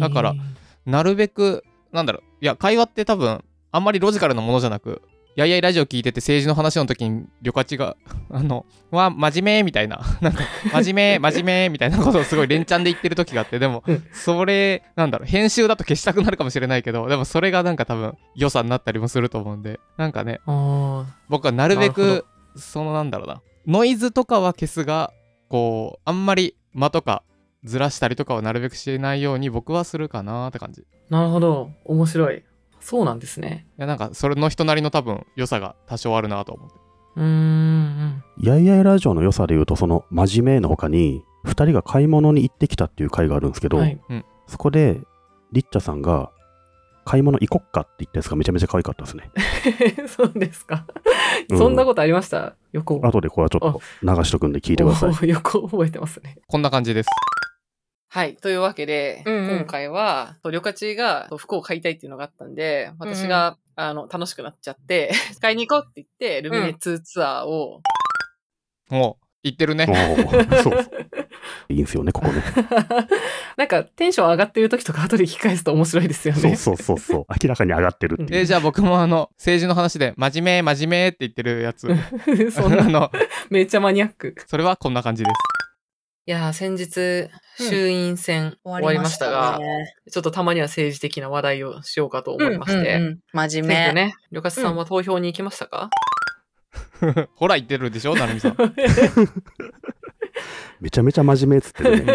だからなるべくなんだろう、いや会話って多分あんまりロジカルなものじゃなく、やいやいラジオ聞いてて政治の話の時に旅客があのわ真面目みたい な, なんか真面目真面目みたいなことをすごい連チャンで言ってる時があって、でもそれなんだろう、編集だと消したくなるかもしれないけど、でもそれがなんか多分良さになったりもすると思うんで、なんかね、あ僕はなるべくそのなんだろうな、ノイズとかは消すが、こうあんまり間とかずらしたりとかはなるべくしないように僕はするかなって感じ。なるほど、面白い。そうなんですね。いやなんかそれの人なりの多分良さが多少あるなと思って、うーん、やいやいラジオの良さでいうと、その真面目の他にふたりが買い物に行ってきたっていう回があるんですけど、はい、うん、そこでリッチャさんが買い物行こっかって言ったやつがめちゃめちゃ可愛かったですね。そうですか。そんなことありました、うん、横後でこれはちょっと流しとくんで聞いてください。横覚えてますね。こんな感じです。はい。というわけで、うんうん、今回は、旅客が服を買いたいっていうのがあったんで、私が、うんうん、あの、楽しくなっちゃって、買いに行こうって言って、ルミネツーツアーを。うん、お行ってるね。おそう。いいんですよね、ここね。なんか、テンション上がってる時とか、後で聞き返すと面白いですよね。そうそうそうそう。明らかに上がってるっていう。えー、じゃあ僕もあの、政治の話で、真面目、真面目って言ってるやつ。そんなの。めっちゃマニアック。それはこんな感じです。いやー、先日、衆院選、うん、終わりましたが、ね、ちょっとたまには政治的な話題をしようかと思いまして。うんうんうん、真面目。そうね。旅客さんは投票に行きましたか？うん、ほら言ってるでしょ、なるみさん。めちゃめちゃ真面目っつってるね。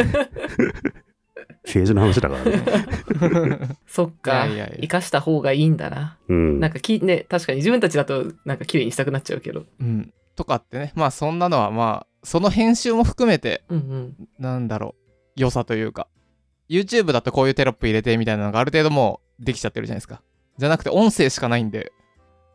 政治の話だからね。そっか、いやいやいや、生かした方がいいんだな。うん、なんかき、ね、確かに自分たちだと、なんか綺麗にしたくなっちゃうけど。うん。とかってね、まあそんなのはまあ、その編集も含めて、うんうん、なんだろう、良さというか YouTube だとこういうテロップ入れてみたいなのがある程度もうできちゃってるじゃないですか。じゃなくて音声しかないんで、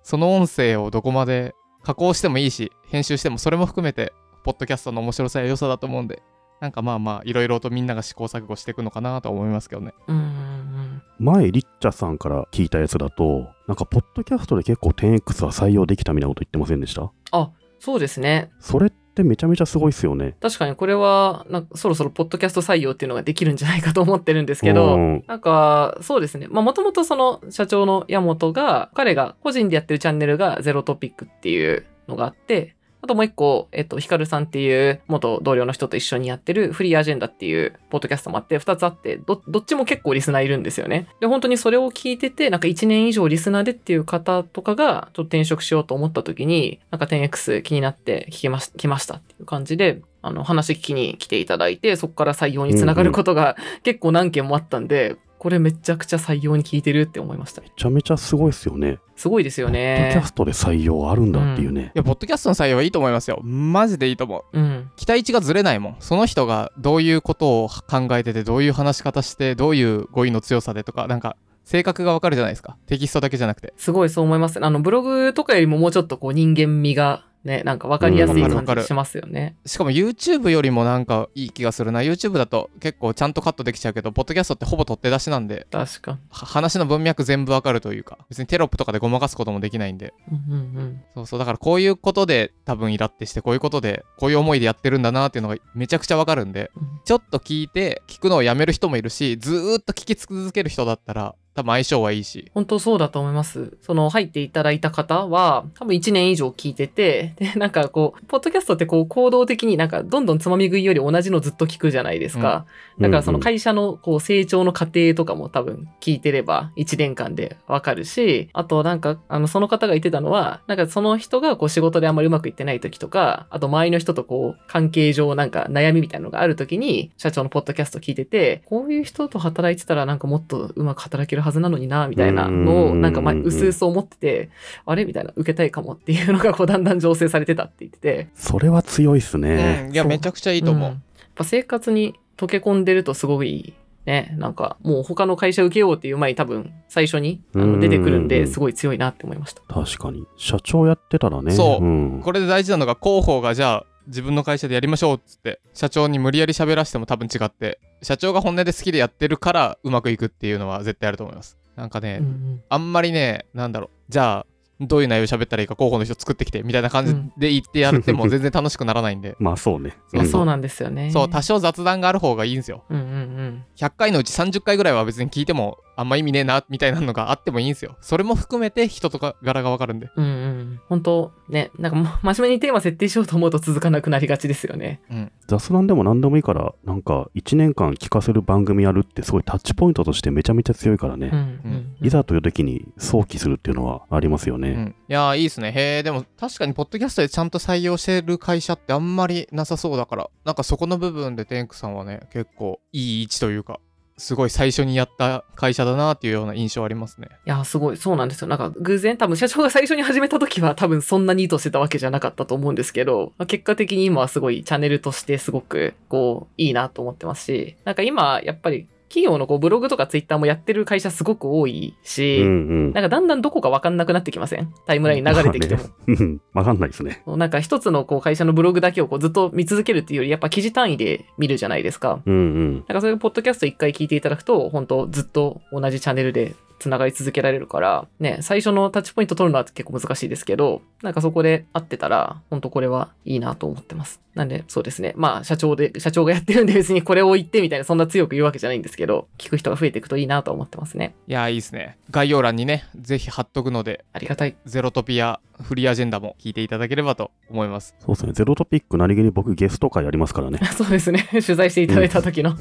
その音声をどこまで加工してもいいし編集しても、それも含めてポッドキャストの面白さや良さだと思うんで、なんかまあまあいろいろとみんなが試行錯誤していくのかなと思いますけどね。うんうんうん、前リッチャさんから聞いたやつだと、なんかポッドキャストで結構 テンエックス は採用できたみたいなこと言ってませんでした？あ、そうですね。それってめちゃめちゃすごいっすよね。確かにこれはなんかそろそろポッドキャスト採用っていうのができるんじゃないかと思ってるんですけど、うん、なんかそうですね、まあもともとその社長の矢本が、彼が個人でやってるチャンネルがゼロトピックっていうのがあって、あともう一個、えっと、ヒカルさんっていう元同僚の人と一緒にやってるフリーアジェンダっていうポッドキャストもあって、二つあって、ど、どっちも結構リスナーいるんですよね。で、本当にそれを聞いてて、なんか一年以上リスナーでっていう方とかが、ちょっと転職しようと思った時に、なんか テンエックス 気になって聞きまし、来ましたっていう感じで、あの、話聞きに来ていただいて、そこから採用につながることが結構何件もあったんで、うんうん、これめちゃくちゃ採用に効いてるって思いました。めちゃめちゃすごいっすよね。すごいですよね。ポッドキャストで採用あるんだっていうね、うん、いやポッドキャストの採用はいいと思いますよ。マジでいいと思う、うん、期待値がずれないもん。その人がどういうことを考えてて、どういう話し方して、どういう語彙の強さでとか、なんか性格がわかるじゃないですか、テキストだけじゃなくて。すごいそう思います。あのブログとかよりももうちょっとこう人間味がね、なんか分かりやすい感じしますよね、うん、しかも YouTube よりもなんかいい気がするな。 YouTube だと結構ちゃんとカットできちゃうけど、ポッドキャストってほぼ取って出しなんで、確か話の文脈全部分かるというか、別にテロップとかでごまかすこともできないんで、うんうんうん、そうそう、だからこういうことで多分イラってして、こういうことでこういう思いでやってるんだなっていうのがめちゃくちゃ分かるんで、うん、ちょっと聞いて聞くのをやめる人もいるし、ずーっと聞き続ける人だったら多分相性はいいし。本当そうだと思います。その入っていただいた方は、多分いちねん以上聞いてて、で、なんかこう、ポッドキャストってこう、行動的になんかどんどんつまみ食いより同じのずっと聞くじゃないですか。うん、だからその会社のこう、成長の過程とかも多分聞いてればいちねんかんでわかるし、あとなんか、あの、その方が言ってたのは、なんかその人がこう、仕事であんまりうまくいってない時とか、あと周りの人とこう、関係上なんか悩みみたいなのがある時に、社長のポッドキャスト聞いてて、こういう人と働いてたらなんかもっとうまく働けるはずなのになみたいなのをなんかまあ薄々思ってて、あれみたいな、受けたいかもっていうのがこうだんだん醸成されてたって言ってて、それは強いっすね、うん、いやめちゃくちゃいいと思う、うん、やっぱ生活に溶け込んでるとすごいね、なんかもう他の会社受けようっていう前に多分最初にあの出てくるんで、すごい強いなって思いました。確かに社長やってたらね、そう、うん、これで大事なのが、広報がじゃあ自分の会社でやりましょうっつって社長に無理やり喋らせても多分違って、社長が本音で好きでやってるからうまくいくっていうのは絶対あると思います。なんかね、うんうん、あんまりね、なんだろう、じゃあどういう内容喋ったらいいか候補の人作ってきてみたいな感じで言ってやるっても全然楽しくならないんでまあそうね、そう、そうなんですよね。そう、多少雑談がある方がいいんですよ、うんうんうん、ひゃっかいのうちさんじゅっかいぐらいは別に聞いてもあんま意味ねえなみたいなのがあってもいいんですよ。それも含めて人とか柄がわかるんで、うんうん、本当ね、なんか真面目にテーマ設定しようと思うと続かなくなりがちですよね、うん、雑談でも何でもいいから、なんかいちねんかん聞かせる番組やるってすごいタッチポイントとしてめちゃめちゃ強いからね、うんうんうん、いざという時に想起するっていうのはありますよね、うん、いやーいいですね。へー、でも確かにポッドキャストでちゃんと採用してる会社ってあんまりなさそうだから、なんかそこの部分でテンクさんはね、結構いい位置というか、すごい最初にやった会社だなっていうような印象ありますね。いやすごい、そうなんですよ。なんか偶然、多分社長が最初に始めた時は多分そんなに意図してたわけじゃなかったと思うんですけど、結果的に今はすごいチャンネルとしてすごくこういいなと思ってますし、なんか今やっぱり企業のこうブログとかツイッターもやってる会社すごく多いし、うんうん、なんかだんだんどこか分かんなくなってきません？タイムライン流れてきても、まあね、分かんないですね。なんか一つのこう会社のブログだけをこうずっと見続けるっていうより、やっぱ記事単位で見るじゃないですか、うんうん、なんかそういうポッドキャスト一回聞いていただくと、本当ずっと同じチャンネルでつながり続けられるからね、最初のタッチポイント取るのは結構難しいですけど、なんかそこで合ってたら本当これはいいなと思ってます。なんでそうですね、まあ社長で社長がやってるんで別にこれを言ってみたいなそんな強く言うわけじゃないんですけど、聞く人が増えていくといいなと思ってますね。いやいいですね。概要欄にねぜひ貼っとくので、ありがたい。ゼロトピアフリーアジェンダも聞いていただければと思います。そうですね、ゼロトピック何気に僕ゲスト会やりますからねそうですね、取材していただいた時の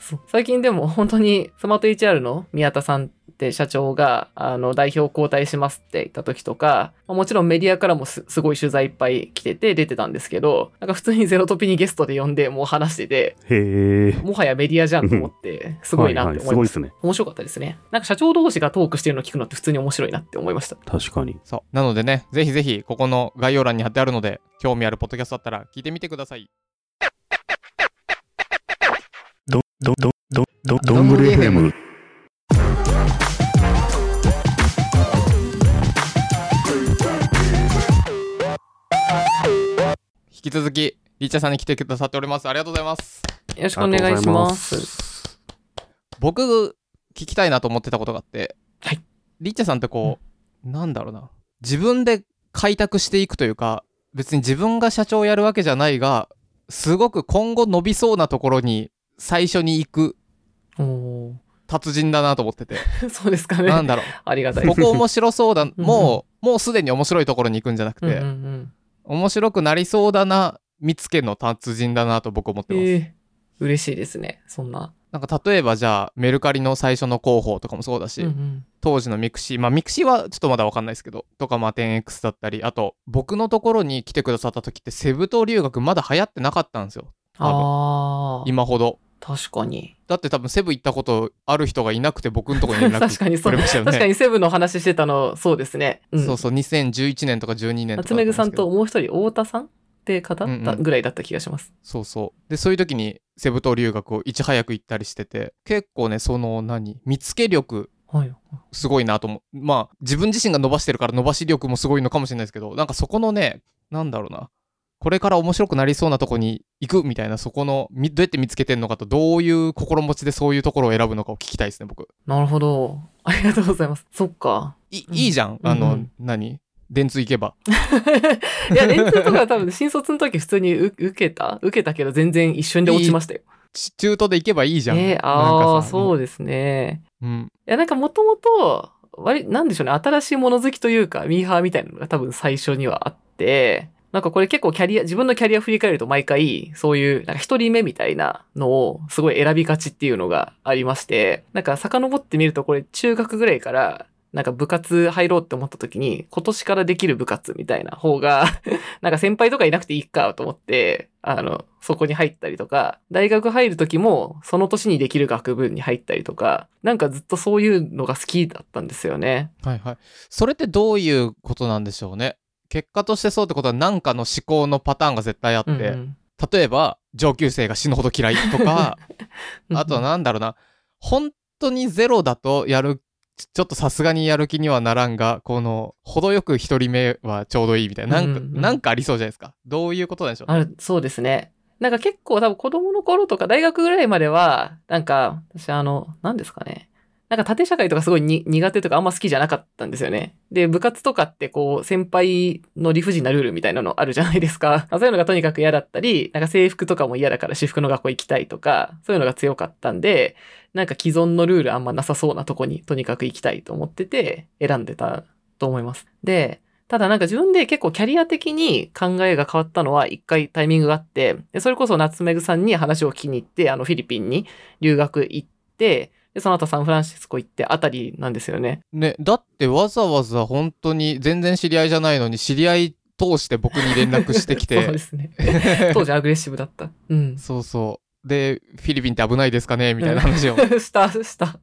そう、最近でも本当にスマート エイチアール の宮田さんで社長があの代表交代しますって言った時とか、もちろんメディアからも す, すごい取材いっぱい来てて出てたんですけど、なんか普通にゼロトピにゲストで呼んでもう話してて、へーもはやメディアじゃんと思ってすごいなって思います。はいはい、すごいですね。面白かったですね。なんか社長同士がトークしてるの聞くのって普通に面白いなって思いました。確かに。そうなのでね、ぜひぜひここの概要欄に貼ってあるので、興味あるポッドキャストだったら聞いてみてください。どどどどどどんぐり エフエム。引き続きリッチャさんに来てくださっております。ありがとうございます。よろしくお願いします。僕聞きたいなと思ってたことがあって、はい、リッチャさんってこう、うん、なんだろうな、自分で開拓していくというか、別に自分が社長をやるわけじゃないが、すごく今後伸びそうなところに最初に行く達人だなと思ってて。そうですかね。なんだろう。ありがたい。ここ面白そうだ。もう、もうすでに面白いところに行くんじゃなくて、うんうんうん、面白くなりそうだな、見つけの達人だなと僕思ってます。えー、嬉しいですね。そんな。なんか例えばじゃあメルカリの最初の広報とかもそうだし、うんうん、当時のミクシー、まあミクシーはちょっとまだ分かんないですけどとか、まあ テンエックス だったり、あと僕のところに来てくださった時ってセブ島留学まだ流行ってなかったんですよ、多分。あ、今ほど。確かに。だって多分セブ行ったことある人がいなくて僕のところに連絡くれましたよね。確かにそう。確かにセブの話してたの、そうですね、うん、そうそう、にせんじゅういちねんとかじゅうにねんとか。夏目さんともう一人太田さんって方だったぐらいだった気がします、うんうん、そうそう。でそういう時にセブ島留学をいち早く行ったりしてて、結構ね、その何見つけ力すごいなと思う、はい、まあ自分自身が伸ばしてるから伸ばし力もすごいのかもしれないですけど、なんかそこのね、なんだろうな、これから面白くなりそうなとこに行くみたいな、そこのどうやって見つけてんのかと、どういう心持ちでそういうところを選ぶのかを聞きたいですね、僕。なるほど、ありがとうございます。そっか、 い,、うん、いいじゃん、あの、うん、何電通行けば。いや電通とか多分新卒の時普通に受けた受けたけど全然一瞬で落ちましたよ。中途で行けばいいじゃん。えー、ああ、そうですね。うん。いやなんかもともと割なんでしょうね、新しいもの好きというかミーハーみたいなのが多分最初にはあって、なんかこれ結構キャリア自分のキャリア振り返ると毎回そういうなんか一人目みたいなのをすごい選びがちっていうのがありまして、なんか遡ってみるとこれ中学ぐらいから。なんか部活入ろうって思った時に今年からできる部活みたいな方がなんか先輩とかいなくていいかと思ってあのそこに入ったりとか、大学入る時もその年にできる学部に入ったりとか、なんかずっとそういうのが好きだったんですよね。はいはい。それってどういうことなんでしょうね。結果としてそうってことは何かの思考のパターンが絶対あって、うんうん、例えば上級生が死ぬほど嫌いとかあとはなんだろうな、本当にゼロだとやるちょっとさすがにやる気にはならんが、この程よく一人目はちょうどいいみたいな、なんか、うんうん、なんかありそうじゃないですか。どういうことなんでしょう。ある、そうですね。なんか結構多分子供の頃とか大学ぐらいまではなんか私あの何ですかね、なんか縦社会とかすごいに苦手とかあんま好きじゃなかったんですよね。で部活とかってこう先輩の理不尽なルールみたいなのあるじゃないですか。そういうのがとにかく嫌だったり、なんか制服とかも嫌だから私服の学校行きたいとか、そういうのが強かったんで、なんか既存のルールあんまなさそうなとこにとにかく行きたいと思ってて選んでたと思います。で、ただなんか自分で結構キャリア的に考えが変わったのは一回タイミングがあって、それこそ夏目さんに話を聞きに行って、あのフィリピンに留学行って、でその後サンフランシスコ行ってあたりなんですよね。ね、だってわざわざ本当に全然知り合いじゃないのに知り合い通して僕に連絡してきてそうですね。当時アグレッシブだった。うん。そうそう。でフィリピンって危ないですかねみたいな話をしたした。ま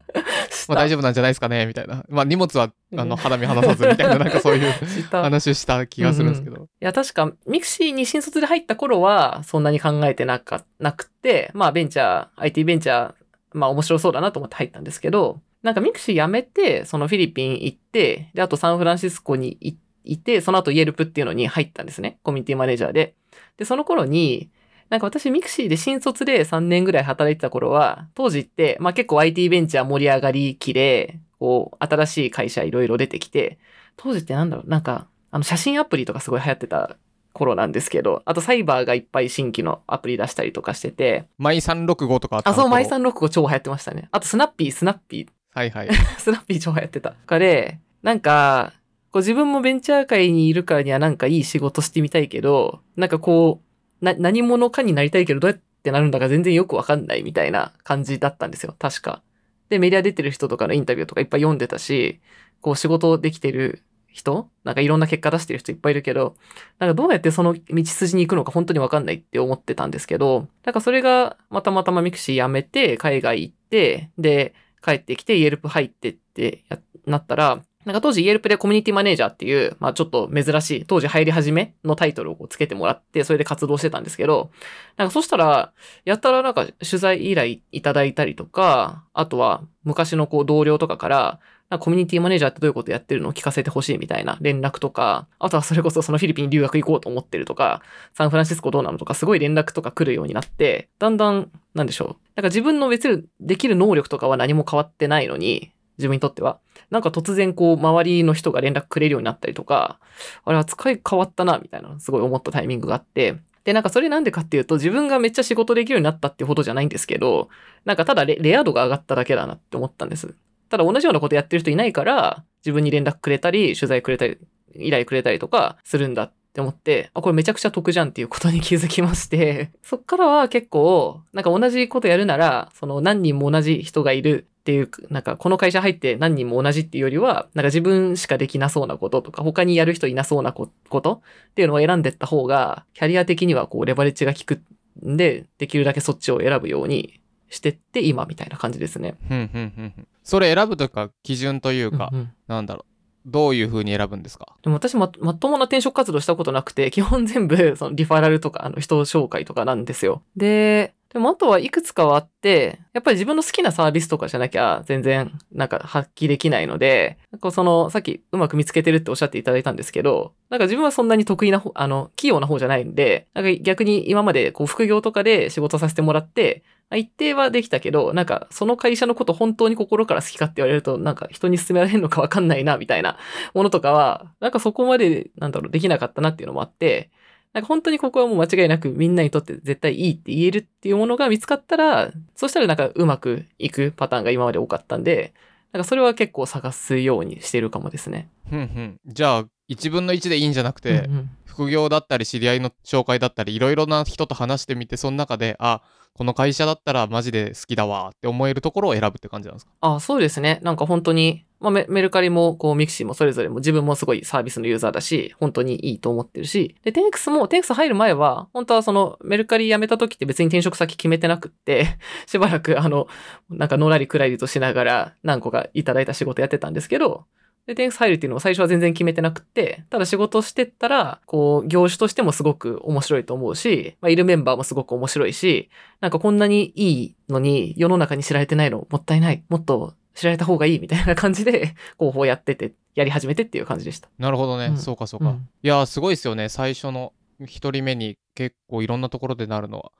あ大丈夫なんじゃないですかねみたいな。まあ荷物はあの肌身離さずみたいななんかそういう話をした気がするんですけど。うんうん、いや確かミクシーに新卒で入った頃はそんなに考えてなかなくて、まあベンチャー アイティー ベンチャーまあ面白そうだなと思って入ったんですけど、なんかミクシー辞めて、そのフィリピン行って、で、あとサンフランシスコにいて、その後 Yelp っていうのに入ったんですね。コミュニティマネージャーで。で、その頃に、なんか私ミクシーで新卒でさんねんぐらい働いてた頃は、当時って、まあ結構 アイティー ベンチャー盛り上がり期で、こう、新しい会社いろいろ出てきて、当時ってなんだろう、なんか、あの写真アプリとかすごい流行ってた頃なんですけど、あとサイバーがいっぱい新規のアプリ出したりとかしてて、マイさんろくごとかあったの。あ、そう、マイさんろくご超流行ってましたね。あとスナッピー、スナッピー、はいはい、スナッピー超流行ってた。とかで、なんかこう自分もベンチャー界にいるからにはなんかいい仕事してみたいけど、なんかこうな何者かになりたいけどどうやってなるんだか全然よくわかんないみたいな感じだったんですよ、確か。でメディア出てる人とかのインタビューとかいっぱい読んでたし、こう仕事できてる。人なんかいろんな結果出してる人いっぱいいるけど、なんかどうやってその道筋に行くのか本当にわかんないって思ってたんですけど、なんかそれがまたまたまミクシー辞めて海外行って、で帰ってきて Yelp 入ってってやなったら、なんか当時 Yelp でコミュニティマネージャーっていう、まあちょっと珍しい、当時入り始めのタイトルをつけてもらって、それで活動してたんですけど、なんかそしたら、やったらなんか取材依頼いただいたりとか、あとは昔のこう同僚とかから、なんかコミュニティマネージャーってどういうことやってるのを聞かせてほしいみたいな連絡とか、あとはそれこそそのフィリピン留学行こうと思ってるとか、サンフランシスコどうなのとかすごい連絡とか来るようになって、だんだん、なんでしょう、なんか自分の別にできる能力とかは何も変わってないのに、自分にとっては。なんか突然こう、周りの人が連絡くれるようになったりとか、あれ扱い変わったな、みたいな、すごい思ったタイミングがあって。で、なんかそれなんでかっていうと、自分がめっちゃ仕事できるようになったっていうほどじゃないんですけど、なんかただレ、レア度が上がっただけだなって思ったんです。ただ同じようなことやってる人いないから、自分に連絡くれたり、取材くれたり、依頼くれたりとかするんだって思って、あ、これめちゃくちゃ得じゃんっていうことに気づきまして、そっからは結構、なんか同じことやるなら、その何人も同じ人がいるっていう、なんかこの会社入って何人も同じっていうよりは、なんか自分しかできなそうなこととか、他にやる人いなそうなことっていうのを選んでった方が、キャリア的にはこうレバレッジが効くんで、できるだけそっちを選ぶようにしてって今みたいな感じですね。うんうんうん。それ選ぶとか基準というか、うんうん、なんだろう。どういう風に選ぶんですか？でも私ま、まっともな転職活動したことなくて、基本全部、そのリファラルとか、あの、人紹介とかなんですよ。で、でもあとはいくつかはあって、やっぱり自分の好きなサービスとかじゃなきゃ、全然、なんか発揮できないので、なんかその、さっきうまく見つけてるっておっしゃっていただいたんですけど、なんか自分はそんなに得意な方、あの、器用な方じゃないんで、なんか逆に今までこう、副業とかで仕事させてもらって、一定はできたけど、なんかその会社のこと本当に心から好きかって言われると、なんか人に勧められるのかわかんないなみたいなものとかは、なんかそこまでなんだろうできなかったなっていうのもあって、なんか本当にここはもう間違いなくみんなにとって絶対いいって言えるっていうものが見つかったら、そしたらなんかうまくいくパターンが今まで多かったんで、なんかそれは結構探すようにしてるかもですね。うんうん。じゃあいちぶんのいちでいいんじゃなくて、うんうん、副業だったり知り合いの紹介だったりいろいろな人と話してみて、その中であこの会社だったらマジで好きだわって思えるところを選ぶって感じなんですか？あ、そうですね。なんか本当に、まあ、メ, メルカリもこうミクシーもそれぞれも自分もすごいサービスのユーザーだし、本当にいいと思ってるし、で テンエックス も テンエックス 入る前は本当はそのメルカリ辞めた時って別に転職先決めてなくってしばらくあのなんかのらりくらりとしながら何個かいただいた仕事やってたんですけど、で、テンエックス入るっていうのも最初は全然決めてなくって、ただ仕事してったら、こう、業種としてもすごく面白いと思うし、まあ、いるメンバーもすごく面白いし、なんかこんなにいいのに世の中に知られてないのもったいない、もっと知られた方がいいみたいな感じで、広報やってて、やり始めてっていう感じでした。なるほどね。うん、そうかそうか。うん、いやー、すごいですよね。最初の一人目に結構いろんなところでなるのは。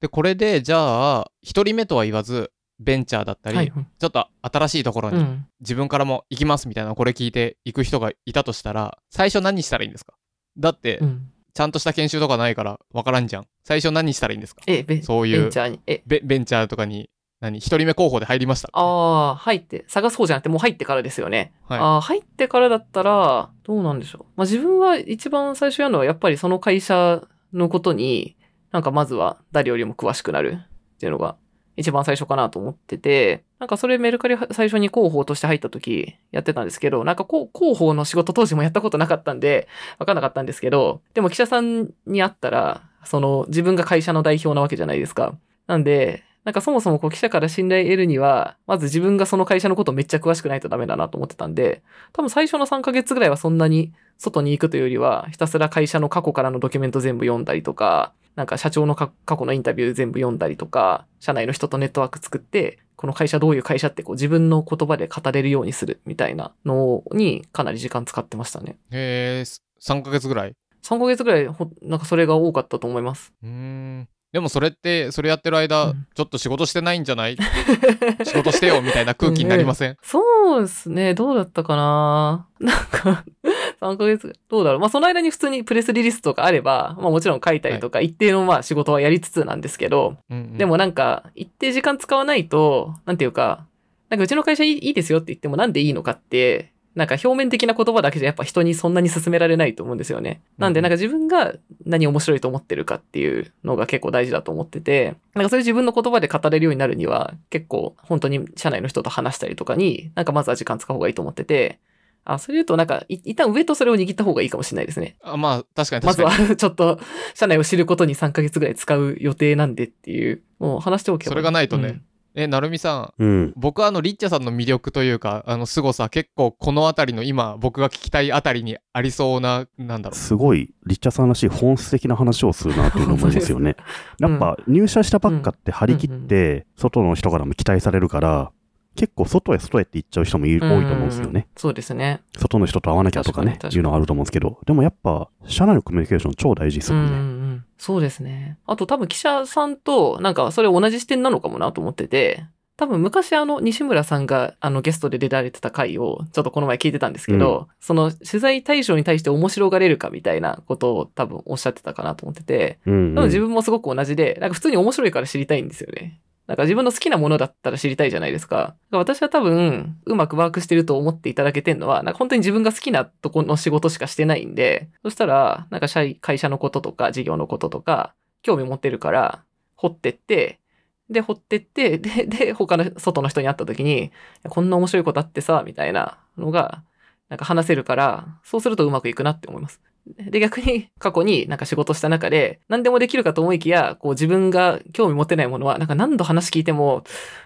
で、これで、じゃあ、一人目とは言わず、ベンチャーだったり、はい、ちょっと新しいところに自分からも行きますみたいな、これ聞いて行く人がいたとしたら、最初何したらいいんですか？だって、うん、ちゃんとした研修とかないから分からんじゃん。最初何したらいいんですか？えそういうベンチャーにえベンチャーとかに何一人目候補で入りました。ああ、入って探そうじゃなくてもう入ってからですよね。はい、ああ、入ってからだったらどうなんでしょう。まあ自分は一番最初やるのはやっぱりその会社のことになんかまずは誰よりも詳しくなるっていうのが。一番最初かなと思ってて、なんかそれメルカリ最初に広報として入った時やってたんですけど、なんかこう広報の仕事当時もやったことなかったんで分かんなかったんですけど、でも記者さんに会ったら、その自分が会社の代表なわけじゃないですか。なんで、なんかそもそもこう記者から信頼得るには、まず自分がその会社のことめっちゃ詳しくないとダメだなと思ってたんで、多分最初のさんかげつぐらいはそんなに外に行くというよりは、ひたすら会社の過去からのドキュメント全部読んだりとか、なんか社長の過去のインタビュー全部読んだりとか、社内の人とネットワーク作って、この会社どういう会社ってこう自分の言葉で語れるようにするみたいなのにかなり時間使ってましたね。へー、さんかげつぐらい?さんかげつぐらい、なんかそれが多かったと思います。うーん。でもそれって、それやってる間、うん、ちょっと仕事してないんじゃない仕事してよみたいな空気になりません？そうですね。どうだったかななんか、さんかげつ、どうだろう。まあその間に普通にプレスリリースとかあれば、まあもちろん書いたりとか、一定のまあ仕事はやりつつなんですけど、はいうんうん、でもなんか、一定時間使わないと、なんていうか、なんかうちの会社いいですよって言ってもなんでいいのかって、なんか表面的な言葉だけじゃやっぱ人にそんなに勧められないと思うんですよね。なんでなんか自分が何面白いと思ってるかっていうのが結構大事だと思ってて、なんかそれ自分の言葉で語れるようになるには結構本当に社内の人と話したりとかになんかまずは時間使う方がいいと思ってて、あ、それ言うとなんか一旦上とそれを握った方がいいかもしれないですね。あ、まあ確かに確かに。まずはちょっと社内を知ることにさんかげつぐらい使う予定なんでっていう、もう話しておけば。それがないとね。うんえ、なるみさん、うん、僕はあのリッチャさんの魅力というかあの凄さ結構このあたりの今僕が聞きたいあたりにありそうな、なんだろう、すごいリッチャさんらしい本質的な話をするなというの思いますよねやっぱ入社したばっかって張り切って外の人からも期待されるから結構外へ外へって行っちゃう人も多いと思うんですよね。そうですね。外の人と会わなきゃとかねいうのはあると思うんですけど、でもやっぱ社内のコミュニケーション超大事ですよね。うん、そうですね。あと多分記者さんとなんかそれ同じ視点なのかもなと思ってて、多分昔あの西村さんがあのゲストで出られてた回をちょっとこの前聞いてたんですけど、うん、その取材対象に対して面白がれるかみたいなことを多分おっしゃってたかなと思ってて、うんうん、多分自分もすごく同じで、なんか普通に面白いから知りたいんですよね。なんか自分の好きなものだったら知りたいじゃないですか。私は多分うまくワークしてると思っていただけてるのは、なんか本当に自分が好きなとこの仕事しかしてないんで、そしたらなんか社会社のこととか事業のこととか興味持ってるから掘ってって、で掘ってってでで他の外の人に会った時にこんな面白いことあってさみたいなのがなんか話せるから、そうするとうまくいくなって思います。で逆に過去になんか仕事した中で何でもできるかと思いきや、こう自分が興味持てないものはなんか何度話聞いても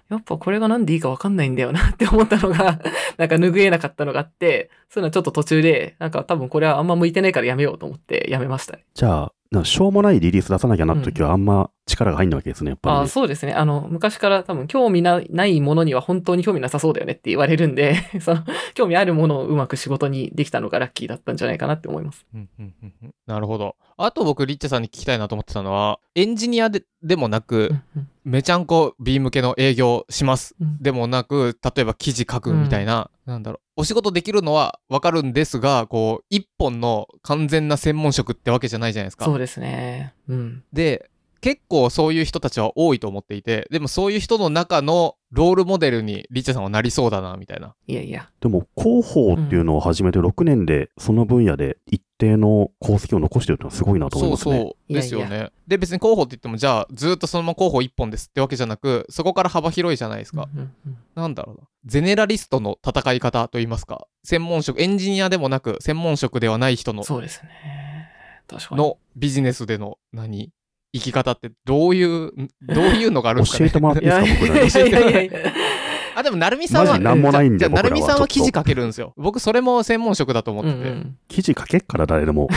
やっぱこれが何でいいか分かんないんだよなって思ったのがなんか拭えなかったのがあって、そういうのはちょっと途中でなんか多分これはあんま向いてないからやめようと思ってやめましたね。じゃあなんかしょうもないリリース出さなきゃなって時はあんま力が入んないわけですね、やっぱり、ね。ああ、そうですね。あの昔から多分興味 な, ないものには本当に興味なさそうだよねって言われるんでその興味あるものをうまく仕事にできたのがラッキーだったんじゃないかなって思います、うんうんうん、なるほど。あと僕リッチェさんに聞きたいなと思ってたのは、エンジニア で, でもなく、うんうん、めちゃんこ B 向けの営業します、うん、でもなく、例えば記事書くみたいな、うん、なんだろう、お仕事できるのは分かるんですが、こう一本の完全な専門職ってわけじゃないじゃないですか。そうですね、うん、で結構そういう人たちは多いと思っていて、でもそういう人の中のロールモデルにリッチェさんはなりそうだなみたいな。いやいや、でも広報っていうのを始めてろくねんでその分野で一定の功績を残してるってのはすごいなと思いますね。そうそうですよね。いやいや、で別に広報って言ってもじゃあずっとそのまま広報一本ですってわけじゃなく、そこから幅広いじゃないですか、うんうんうん、なんだろうな、ゼネラリストの戦い方といいますか、専門職、エンジニアでもなく専門職ではない人の、そうですね、確かにのビジネスでの何生き方ってどういうどういうのがあるんですかね。教えてもらっていいですか、僕らに。いやいやいやあ、でもなるみさんは何もないんで、僕らはなるみさんは記事書けるんですよ。僕それも専門職だと思ってて、うんうん、記事書けっから誰でも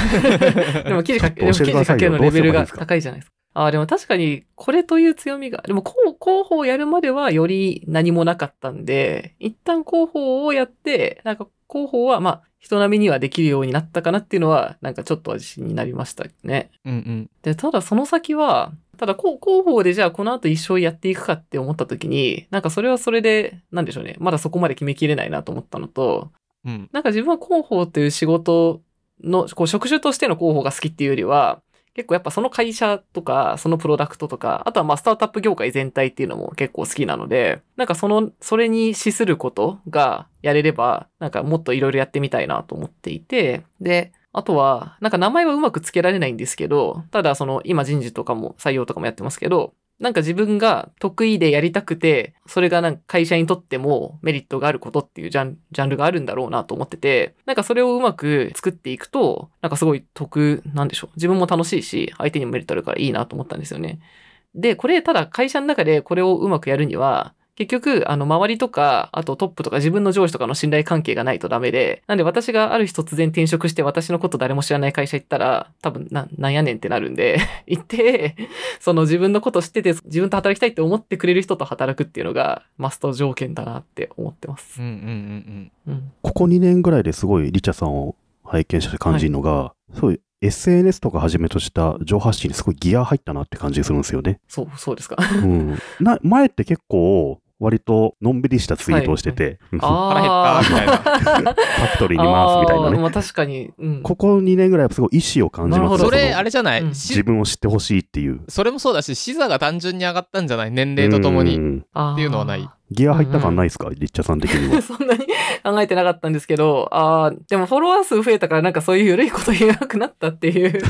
でも記事書けるのレベルが高いじゃないですか。あ、でも確かにこれという強みが、でも広報をやるまではより何もなかったんで、一旦広報をやってなんか広報はまあ人並みにはできるようになったかなっていうのはなんかちょっと自信になりましたね、うんうん、でただその先はただ広報でじゃあこの後一生やっていくかって思った時に、なんかそれはそれでなんでしょうね、まだそこまで決めきれないなと思ったのと、うん、なんか自分は広報という仕事のこう職種としての広報が好きっていうよりは、結構やっぱその会社とかそのプロダクトとか、あとはまあスタートアップ業界全体っていうのも結構好きなので、なんかそのそれに資することがやれればなんかもっといろいろやってみたいなと思っていて、であとはなんか名前はうまくつけられないんですけど、ただその今人事とかも採用とかもやってますけど、なんか自分が得意でやりたくて、それがなんか会社にとってもメリットがあることっていうジャン、ジャンルがあるんだろうなと思ってて、なんかそれをうまく作っていくと、なんかすごい得、なんでしょう。自分も楽しいし、相手にもメリットあるからいいなと思ったんですよね。で、これただ会社の中でこれをうまくやるには、結局、あの、周りとか、あとトップとか自分の上司とかの信頼関係がないとダメで、なんで私がある日突然転職して私のこと誰も知らない会社行ったら、多分な、なんやねんってなるんで、行って、その自分のこと知ってて、自分と働きたいって思ってくれる人と働くっていうのが、マスト条件だなって思ってます。うんうんうんうん。うん、ここにねんぐらいですごいリチャさんを拝見して感じるのが、はい、すごい、エスエヌエス とかはじめとした情報発信にすごいギア入ったなって感じするんですよね。そう、そうですか。うん。な、前って結構、割とのんびりしたツイートをしてて、はい、あ腹減ったみたいなファクトリーに回すみたいなね。まあ、確かに、うん、ここにねんぐらいはすごい意思を感じます。それあれじゃない、うん、自分を知ってほしいっていう、それもそうだし、視座が単純に上がったんじゃない、年齢とともにっていうのはない、ギア入った感ないですか、うんうん、リッチャさん的には。そんなに考えてなかったんですけど、あでもフォロワー数増えたからなんかそういう緩いこと言えなくなったっていう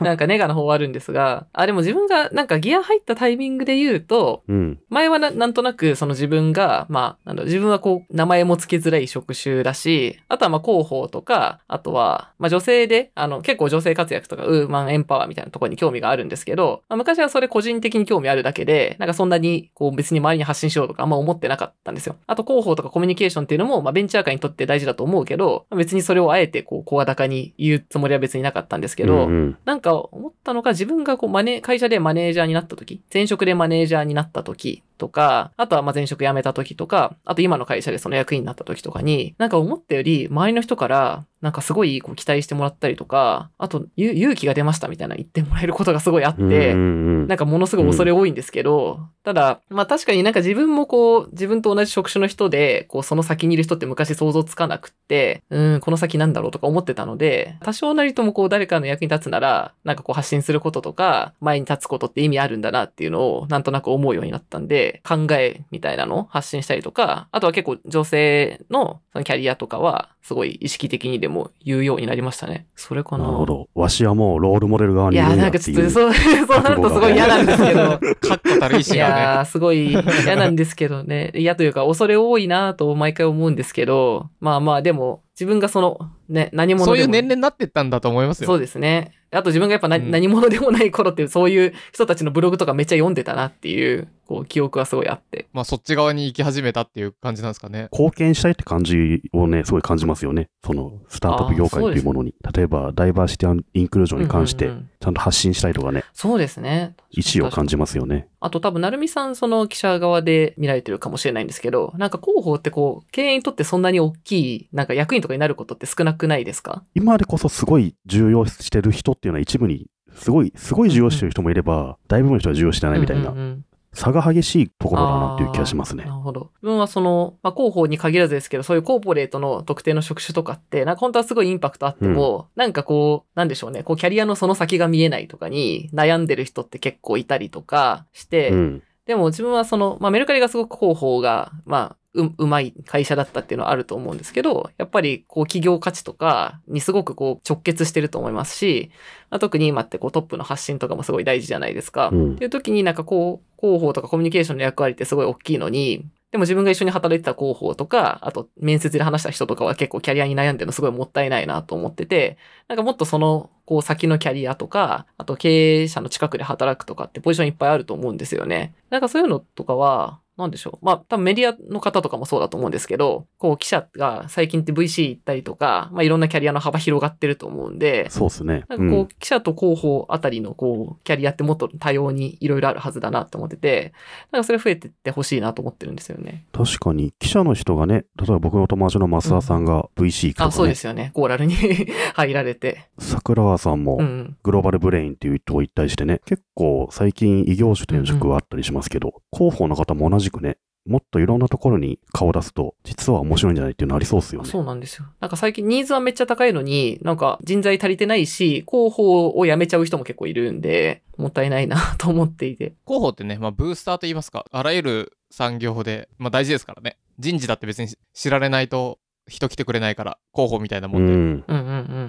なんかネガな方はあるんですが、あでも自分がなんかギア入ったタイミングで言うと、うん、前は な, なんとなくその自分が、まあ、なんだ自分はこう名前も付けづらい職種だし、あとはまあ広報とか、あとはまあ女性であの結構女性活躍とかウーマンエンパワーみたいなところに興味があるんですけど、まあ、昔はそれ個人的に興味あるだけで、なんかそんなにこう別に周りに発信しようとかあんま思ってってなかったんですよ。あと広報とかコミュニケーションっていうのも、まあ、ベンチャー界にとって大事だと思うけど、別にそれをあえてこう声高に言うつもりは別になかったんですけど、うんうん、なんか思ったのが、自分がこうマネ会社でマネージャーになった時、前職でマネージャーになった時とか、あとはまあ前職辞めた時とか、あと今の会社でその役員になった時とかに、なんか思ったより周りの人からなんかすごいこう期待してもらったりとか、あと勇気が出ましたみたいな言ってもらえることがすごいあって、なんかものすごい恐れ多いんですけど、ただまあ確かになんか自分もこう自分と同じ職種の人で、こうその先にいる人って昔想像つかなくって、うーんこの先なんだろうとか思ってたので、多少なりともこう誰かの役に立つなら、なんかこう発信することとか前に立つことって意味あるんだなっていうのをなんとなく思うようになったんで、考えみたいなのを発信したりとか、あとは結構女性のそのキャリアとかはすごい意識的にでも言うようになりましたね。それかな。なるほど。わしはもうロールモデル側にいるんだっていう。いやなんかちょっとそうそうなるとすごい嫌なんですけど。かっこたるいしね。いやすごい嫌なんですけどね。嫌というか恐れ多いなと毎回思うんですけど、まあまあでも自分がそのね何者でもそういう年齢になってったんだと思いますよ。そうですね。あと自分がやっぱ 何,、うん、何者でもない頃ってそういう人たちのブログとかめっちゃ読んでたなっていう、こう記憶はすごいあって。まあそっち側に行き始めたっていう感じなんですかね。貢献したいって感じをね、すごい感じますよね。そのスタートアップ業界っていうものに。例えばダイバーシティインクルージョンに関してちゃんと発信したいとかね。うんうんうん、そうですね。意思を感じますよね。あと多分なるみさんその記者側で見られてるかもしれないんですけど、なんか広報ってこう経営にとってそんなに大きいなんか役員とかになることって少なくないですか？今でこそすごい重要してる人っていうのは一部にすごいすごい重要してる人もいれば、うんうん、大部分の人は重要してないみたいな。うんうんうん差が激しいところだなっていう気がしますね。なるほど。自分はその、まあ、広報に限らずですけど、そういうコーポレートの特定の職種とかって、なんか本当はすごいインパクトあっても、うん、なんかこう、なんでしょうね、こうキャリアのその先が見えないとかに悩んでる人って結構いたりとかして、うん、でも自分はその、まあ、メルカリがすごく広報が、まあ、う, うまい会社だったっていうのはあると思うんですけど、やっぱりこう企業価値とかにすごくこう直結してると思いますし、まあ、特に今ってこうトップの発信とかもすごい大事じゃないですか、うん、っていう時になんかこう広報とかコミュニケーションの役割ってすごい大きいのに、でも自分が一緒に働いてた広報とか、あと面接で話した人とかは結構キャリアに悩んでるのすごいもったいないなと思ってて、なんかもっとそのこう先のキャリアとか、あと経営者の近くで働くとかってポジションいっぱいあると思うんですよね。なんかそういうのとかはなんでしょう。まあ、多分メディアの方とかもそうだと思うんですけど、こう記者が最近って ブイシー 行ったりとか、まあいろんなキャリアの幅広がってると思うんで、そうですね。うん、なんかこう記者と広報あたりのこうキャリアってもっと多様にいろいろあるはずだなと思ってて、なんかそれ増えてってほしいなと思ってるんですよね。確かに記者の人がね、例えば僕の友達の増田さんが ブイシー 行くとかね、うん、あ、そうですよね。コーラルに入られて、桜川さんもグローバルブレインっていうとこ一体してね、うん、結構最近異業種転職はあったりしますけど、うん、広報の方も同じね、もっといろんなところに顔を出すと実は面白いんじゃないっていうのありそうですよね。そうなんですよ。なんか最近ニーズはめっちゃ高いのに、なんか人材足りてないし、広報をやめちゃう人も結構いるんで、もったいないなと思っていて。広報ってね、まあ、ブースターと言いますか、あらゆる産業で、まあ、大事ですからね。人事だって別に知られないと人来てくれないから、広報みたいなもんで、うんうんう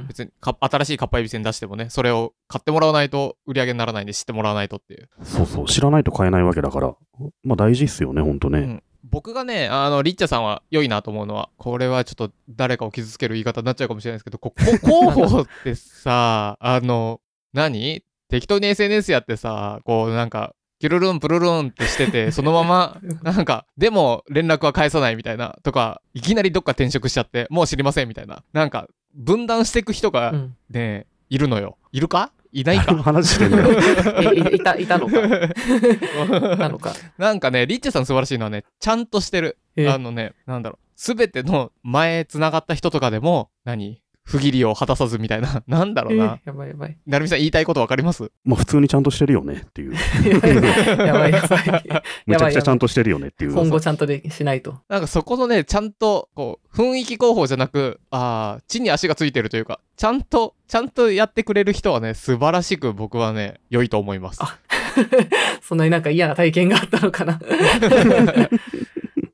ん、別にか新しいかっぱえびせん出してもね、それを買ってもらわないと売り上げにならないんで、知ってもらわないとっていう、そうそう、知らないと買えないわけだから、まあ大事っすよね、ほんとね、うん、僕がね、あのリッチャさんは良いなと思うのは、これはちょっと誰かを傷つける言い方になっちゃうかもしれないですけど、ここ広報ってさあの何適当に エスエヌエス やってさ、こうなんかキュルルンプルルンってしてて、そのままなんかでも連絡は返さないみたいなとか、いきなりどっか転職しちゃってもう知りませんみたいな、なんか分断していく人がね、うん、いるのよ。いるかいないか話してんだよい, い, たいたのかいたのかなんかね、リッチェさん素晴らしいのはね、ちゃんとしてる、あのね、なんだろう、すべての前つながった人とかでも何不義理を果たさずみたいな、なんだろうな、えー、やばいやばい、なるみさん言いたいことわかります？まあ普通にちゃんとしてるよねっていうやばいやばいめちゃくちゃちゃんとしてるよねっていう、今後ちゃんとでしないと、なんかそこのね、ちゃんとこう雰囲気広報じゃなく、あ、地に足がついてるというか、ちゃんとちゃんとやってくれる人はね、素晴らしく僕はね良いと思います。あそんなになんか嫌な体験があったのかな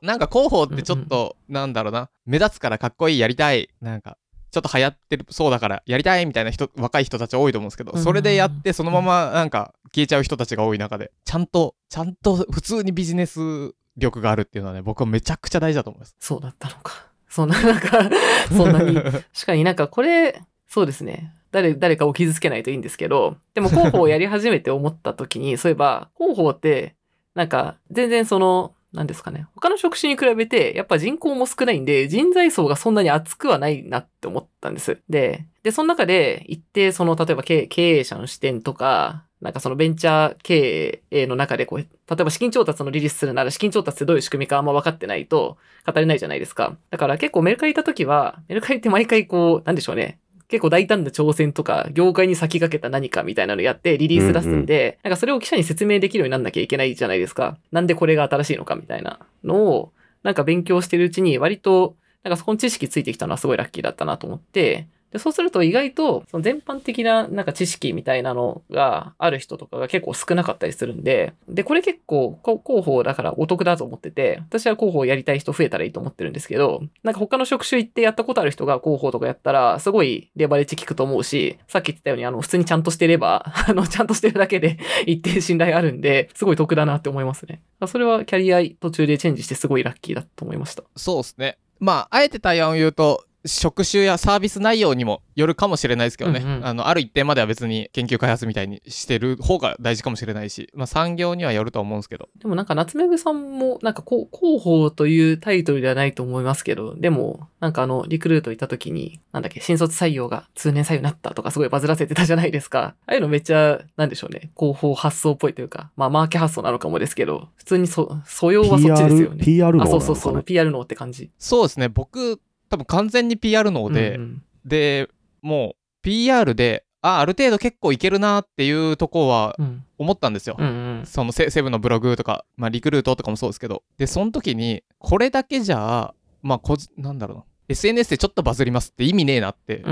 なんか広報ってちょっと、うんうん、なんだろうな、目立つからかっこいい、やりたい、なんかちょっと流行ってるそうだからやりたいみたいな人、若い人たち多いと思うんですけど、それでやってそのままなんか消えちゃう人たちが多い中で、ちゃんとちゃんと普通にビジネス力があるっていうのはね、僕はめちゃくちゃ大事だと思います。そうだったのか。そんな、なんかそんなに確かになんかこれそうですね。誰、誰かを傷つけないといいんですけど、でも広報をやり始めて思った時にそういえば広報ってなんか全然そのなんですかね。他の職種に比べて、やっぱ人口も少ないんで、人材層がそんなに厚くはないなって思ったんです。で、で、その中で一定その、例えば経営者の視点とか、なんかそのベンチャー経営の中でこう、例えば資金調達のリリースするなら資金調達ってどういう仕組みかあんま分かってないと語れないじゃないですか。だから結構メルカリ行った時は、メルカリって毎回こう、なんでしょうね。結構大胆な挑戦とか、業界に先駆けた何かみたいなのやってリリース出すんで、なんかそれを記者に説明できるようになんなきゃいけないじゃないですか。なんでこれが新しいのかみたいなのを、なんか勉強してるうちに割と、なんかそこの知識ついてきたのはすごいラッキーだったなと思って、でそうすると意外と、その全般的ななんか知識みたいなのがある人とかが結構少なかったりするんで、で、これ結構広報だからお得だと思ってて、私は広報やりたい人増えたらいいと思ってるんですけど、なんか他の職種行ってやったことある人が広報とかやったら、すごいレバレッジ効くと思うし、さっき言ってたように、あの、普通にちゃんとしてれば、あの、ちゃんとしてるだけで一定信頼あるんで、すごい得だなって思いますね。それはキャリア途中でチェンジしてすごいラッキーだと思いました。そうですね。まあ、あえて対案を言うと、職種やサービス内容にもよるかもしれないですけどね、うんうん、あのある一定までは別に研究開発みたいにしてる方が大事かもしれないし、まあ、産業にはよると思うんですけど、でもなんか夏目さんもなんかこう広報というタイトルではないと思いますけど、でもなんかあのリクルート行った時になんだっけ、新卒採用が通年採用になったとかすごいバズらせてたじゃないですか。ああいうのめっちゃなんでしょうね、広報発想っぽいというか、まあマーケ発想なのかもですけど、普通にそ素養はそっちですよね。 ピーアール 能、そうそうそう、 ピーアール 能って感じ。そうですね、僕多分完全に ピーアール 能で、うんうん、でもう ピーアール であある程度結構いけるなっていうとこは思ったんですよ、うんうんうん、そのセブのブログとか、まあ、リクルートとかもそうですけど、でその時にこれだけじゃあ、まあ、こなんだろうな、 エスエヌエス でちょっとバズりますって意味ねえなって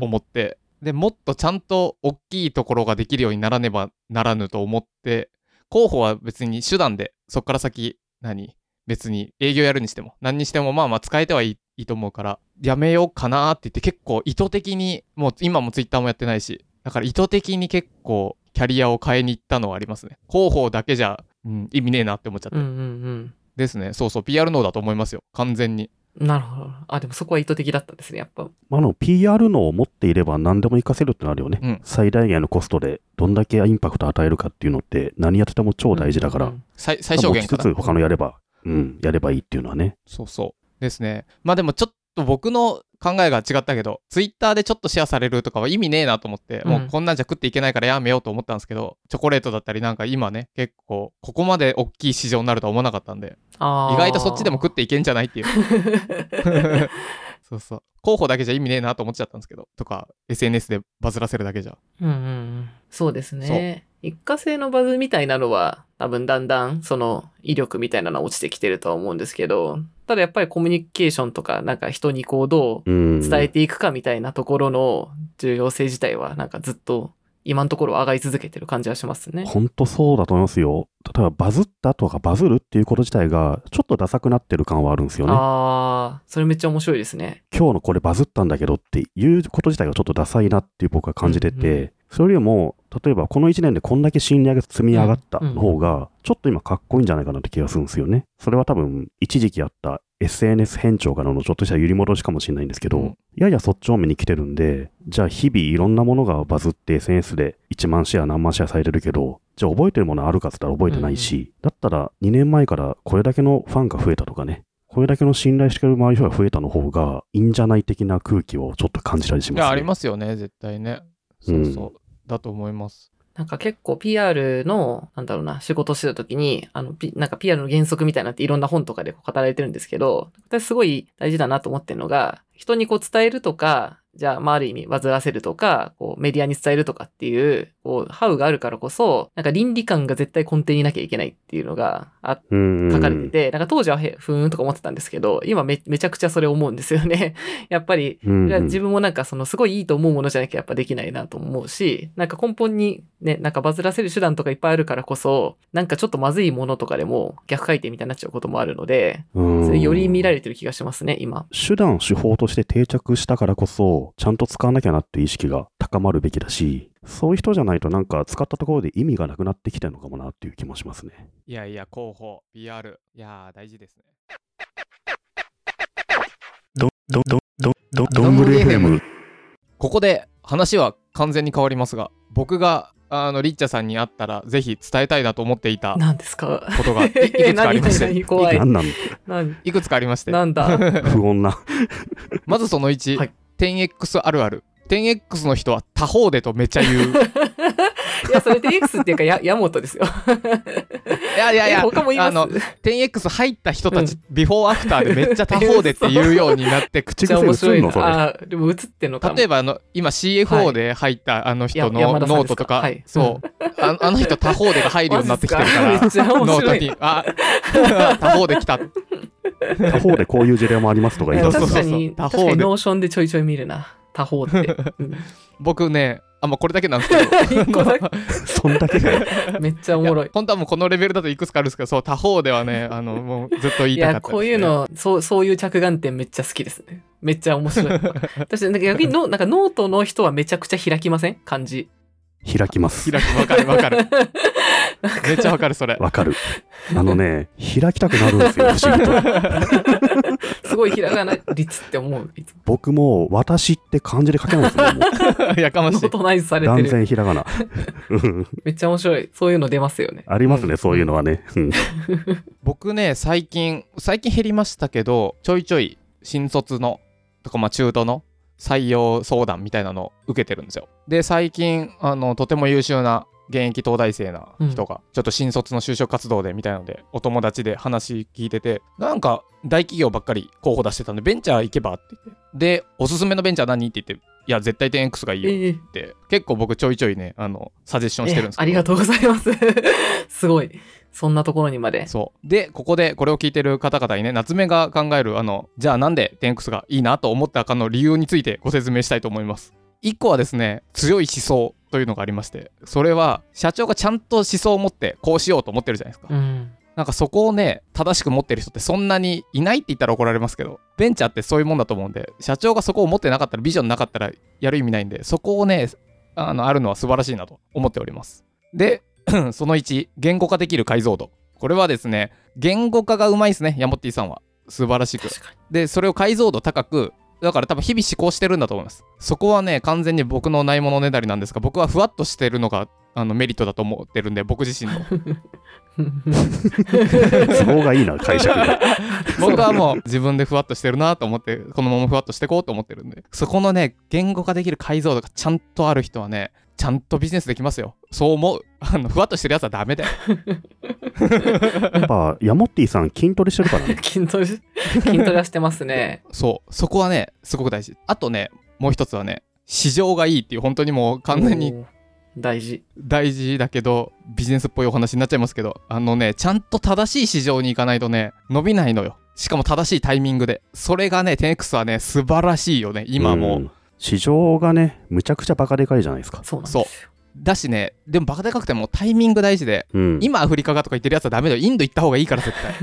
思って、うんうんうん、でもっとちゃんと大きいところができるようにならねばならぬと思って、候補は別に手段でそっから先何別に営業やるにしても何にしてもまあまあ使えてはいいいいと思うからやめようかなって言って、結構意図的にもう今もツイッターもやってないし、だから意図的に結構キャリアを変えに行ったのはありますね。広報だけじゃ、うん、意味ねえなって思っちゃって、うんうんうん、ですね。そうそう ピーアール 能だと思いますよ、完全に。なるほど。あ、でもそこは意図的だったんですね、やっぱ。あの ピーアール 能を持っていれば何でも活かせるってなるよね、うん、最大限のコストでどんだけインパクト与えるかっていうのって何やってても超大事だから、うんうんうん、最, 最小限かな、持ちつつ他のやれば、うん、やればいいっていうのはね。そうそうですね。まあでもちょっと僕の考えが違ったけど、ツイッターでちょっとシェアされるとかは意味ねえなと思って、うん、もうこんなんじゃ食っていけないからやめようと思ったんですけど、チョコレートだったりなんか今ね、結構ここまで大きい市場になるとは思わなかったんで、あ、意外とそっちでも食っていけんじゃないっていうそうそう、候補だけじゃ意味ねえなと思っちゃったんですけど、とか エスエヌエス でバズらせるだけじゃ、うんうん、そうですね。一過性のバズみたいなのは多分だんだんその威力みたいなのは落ちてきてるとは思うんですけど、ただやっぱりコミュニケーションとかなんか人にこうどう伝えていくかみたいなところの重要性自体はなんかずっと今のところ上がり続けてる感じはしますね。本当そうだと思いますよ。例えばバズったとかバズるっていうこと自体がちょっとダサくなってる感はあるんですよね。ああ、それめっちゃ面白いですね。今日のこれバズったんだけどっていうこと自体がちょっとダサいなっていう僕は感じてて、うんうん、それよりも例えばこのいちねんでこんだけ信頼が積み上がったの方がちょっと今かっこいいんじゃないかなって気がするんですよね。それは多分一時期あった エスエヌエス 変調からのちょっとした揺り戻しかもしれないんですけど、うん、ややそっち方面に来てるんで、じゃあ日々いろんなものがバズって エスエヌエス でいちまんシェア何万シェアされてるけど、じゃあ覚えてるものあるかって言ったら覚えてないし、うん、だったらにねんまえからこれだけのファンが増えたとかね、これだけの信頼してる周りの人が増えたの方がいいんじゃない的な空気をちょっと感じたりしますね。いや、ありますよね、絶対ね。そうそう、うんだと思います。なんか結構 ピーアール のなんだろうな、仕事してた時にあの、P、なんか ピーアール の原則みたいなっていろんな本とかでこう語られてるんですけど、私すごい大事だなと思ってるのが、人にこう伝えるとか、じゃあ、まあ、ある意味バズらせるとか、こうメディアに伝えるとかっていう、こうハウがあるからこそ、なんか倫理観が絶対根底になきゃいけないっていうのがあ書かれてて、なんか当時はへふーんとか思ってたんですけど、今 め, めちゃくちゃそれ思うんですよね。やっぱり自分もなんかそのすごいいいと思うものじゃなきゃやっぱできないなと思うし、なんか根本にね、なんかバズらせる手段とかいっぱいあるからこそ、なんかちょっとまずいものとかでも逆回転みたいになっちゃうこともあるので、それより見られてる気がしますね、今。手段手法として定着したからこそ、ちゃんと使わなきゃなっていう意識が高まるべきだし、そういう人じゃないとなんか使ったところで意味がなくなってきてるのかもなっていう気もしますね。いやいや、広報 ピーアール いや大事ですね。どどどどどどんぐりエフエム。ここで話は完全に変わりますが、僕があのリッチャさんに会ったらぜひ伝えたいなと思っていたことがいくつかありましていくつかありましてなんだ不穏なまずそのいち、はい、テンエックス あるある テンエックス の人は他方でとめっちゃ言ういやそれ テンエックス っていうかや矢本ですよいやいやいや他も言います。あの テンエックス 入った人たち、うん、ビフォーアフターでめっちゃ他方でって言うようになって口癖面白いな。あでも映ってんのかも。例えばあの今 シーエフオー で入ったあの人のノートとか、はい、そうあの、あの人他方でが入るようになってきてるからノートにあ他方で来た他方でこういう事例もありますとか言い出す。確かに確かにノーションでちょいちょい見るな他方で、うん、僕ねあんまこれだけなんですけどそんだけめっちゃおもろい。い本当はもうこのレベルだといくつかあるんですけど、そう他方ではねあのもうずっと言いたかったです、ね、いやこういうのそうそういう着眼点めっちゃ好きですね。めっちゃ面白い。私なんか逆にのなんかノートの人はめちゃくちゃ開きません？漢字。開きます。開くわかるわかる。めっちゃわかるそれ。わかる。あのね開きたくなるんですよ不思議と。すごいひらがな率って思う。僕も私って漢字で書けないですよもうやかましい。ノートナイズされてる。断然ひらがな。めっちゃ面白い。そういうの出ますよね。ありますね、うん、そういうのはね。うん、僕ね最近最近減りましたけどちょいちょい新卒のとかまあ中途の採用相談みたいなのを受けてるんですよ。で最近あのとても優秀な現役東大生な人が、うん、ちょっと新卒の就職活動でみたいなのでお友達で話聞いてて、なんか大企業ばっかり候補出してたんでベンチャー行けばって言って、でおすすめのベンチャー何って言って、いや絶対 テンエックス がいいよって、えー、結構僕ちょいちょいねあのサジェッションしてるんですけど、えー、ありがとうございますすごいそんなところにまで。そうでここでこれを聞いてる方々にね夏目が考えるあのじゃあなんで テンエックス がいいなと思ったかの理由についてご説明したいと思います。いっこはですね強い思想というのがありまして、それは社長がちゃんと思想を持ってこうしようと思ってるじゃないですか、うん、なんかそこをね正しく持ってる人ってそんなにいないって言ったら怒られますけど、ベンチャーってそういうもんだと思うんで、社長がそこを持ってなかったらビジョンなかったらやる意味ないんで、そこをね あの、あるのは素晴らしいなと思っております。でそのいち、言語化できる解像度。これはですね言語化がうまいですねヤモッティさんは素晴らしく。でそれを解像度高く、だから多分日々思考してるんだと思います。そこはね完全に僕のないものねだりなんですが、僕はふわっとしてるのがあのメリットだと思ってるんで、僕自身の都合がいいな解釈が僕はもう自分でふわっとしてるなと思って、このままふわっとしてこうと思ってるんで、そこのね言語化できる解像度がちゃんとある人はねちゃんとビジネスできますよ。そう思う。あのふわっとしてるやつはダメだよやっぱヤモッティさん筋トレしてるからね筋トレ筋トレはしてますねそうそこはねすごく大事。あとねもう一つはね市場がいいっていう、本当にもう完全に大事大事だけどビジネスっぽいお話になっちゃいますけど、あのねちゃんと正しい市場に行かないとね伸びないのよ。しかも正しいタイミングで。それがね テンエックス はね素晴らしいよね今も、うん市場がねむちゃくちゃバカでかいじゃないですか。そうなんですよ。だしねでもバカでかくてもタイミング大事で、うん、今アフリカがとか言ってるやつはダメだよ、インド行った方がいいから絶対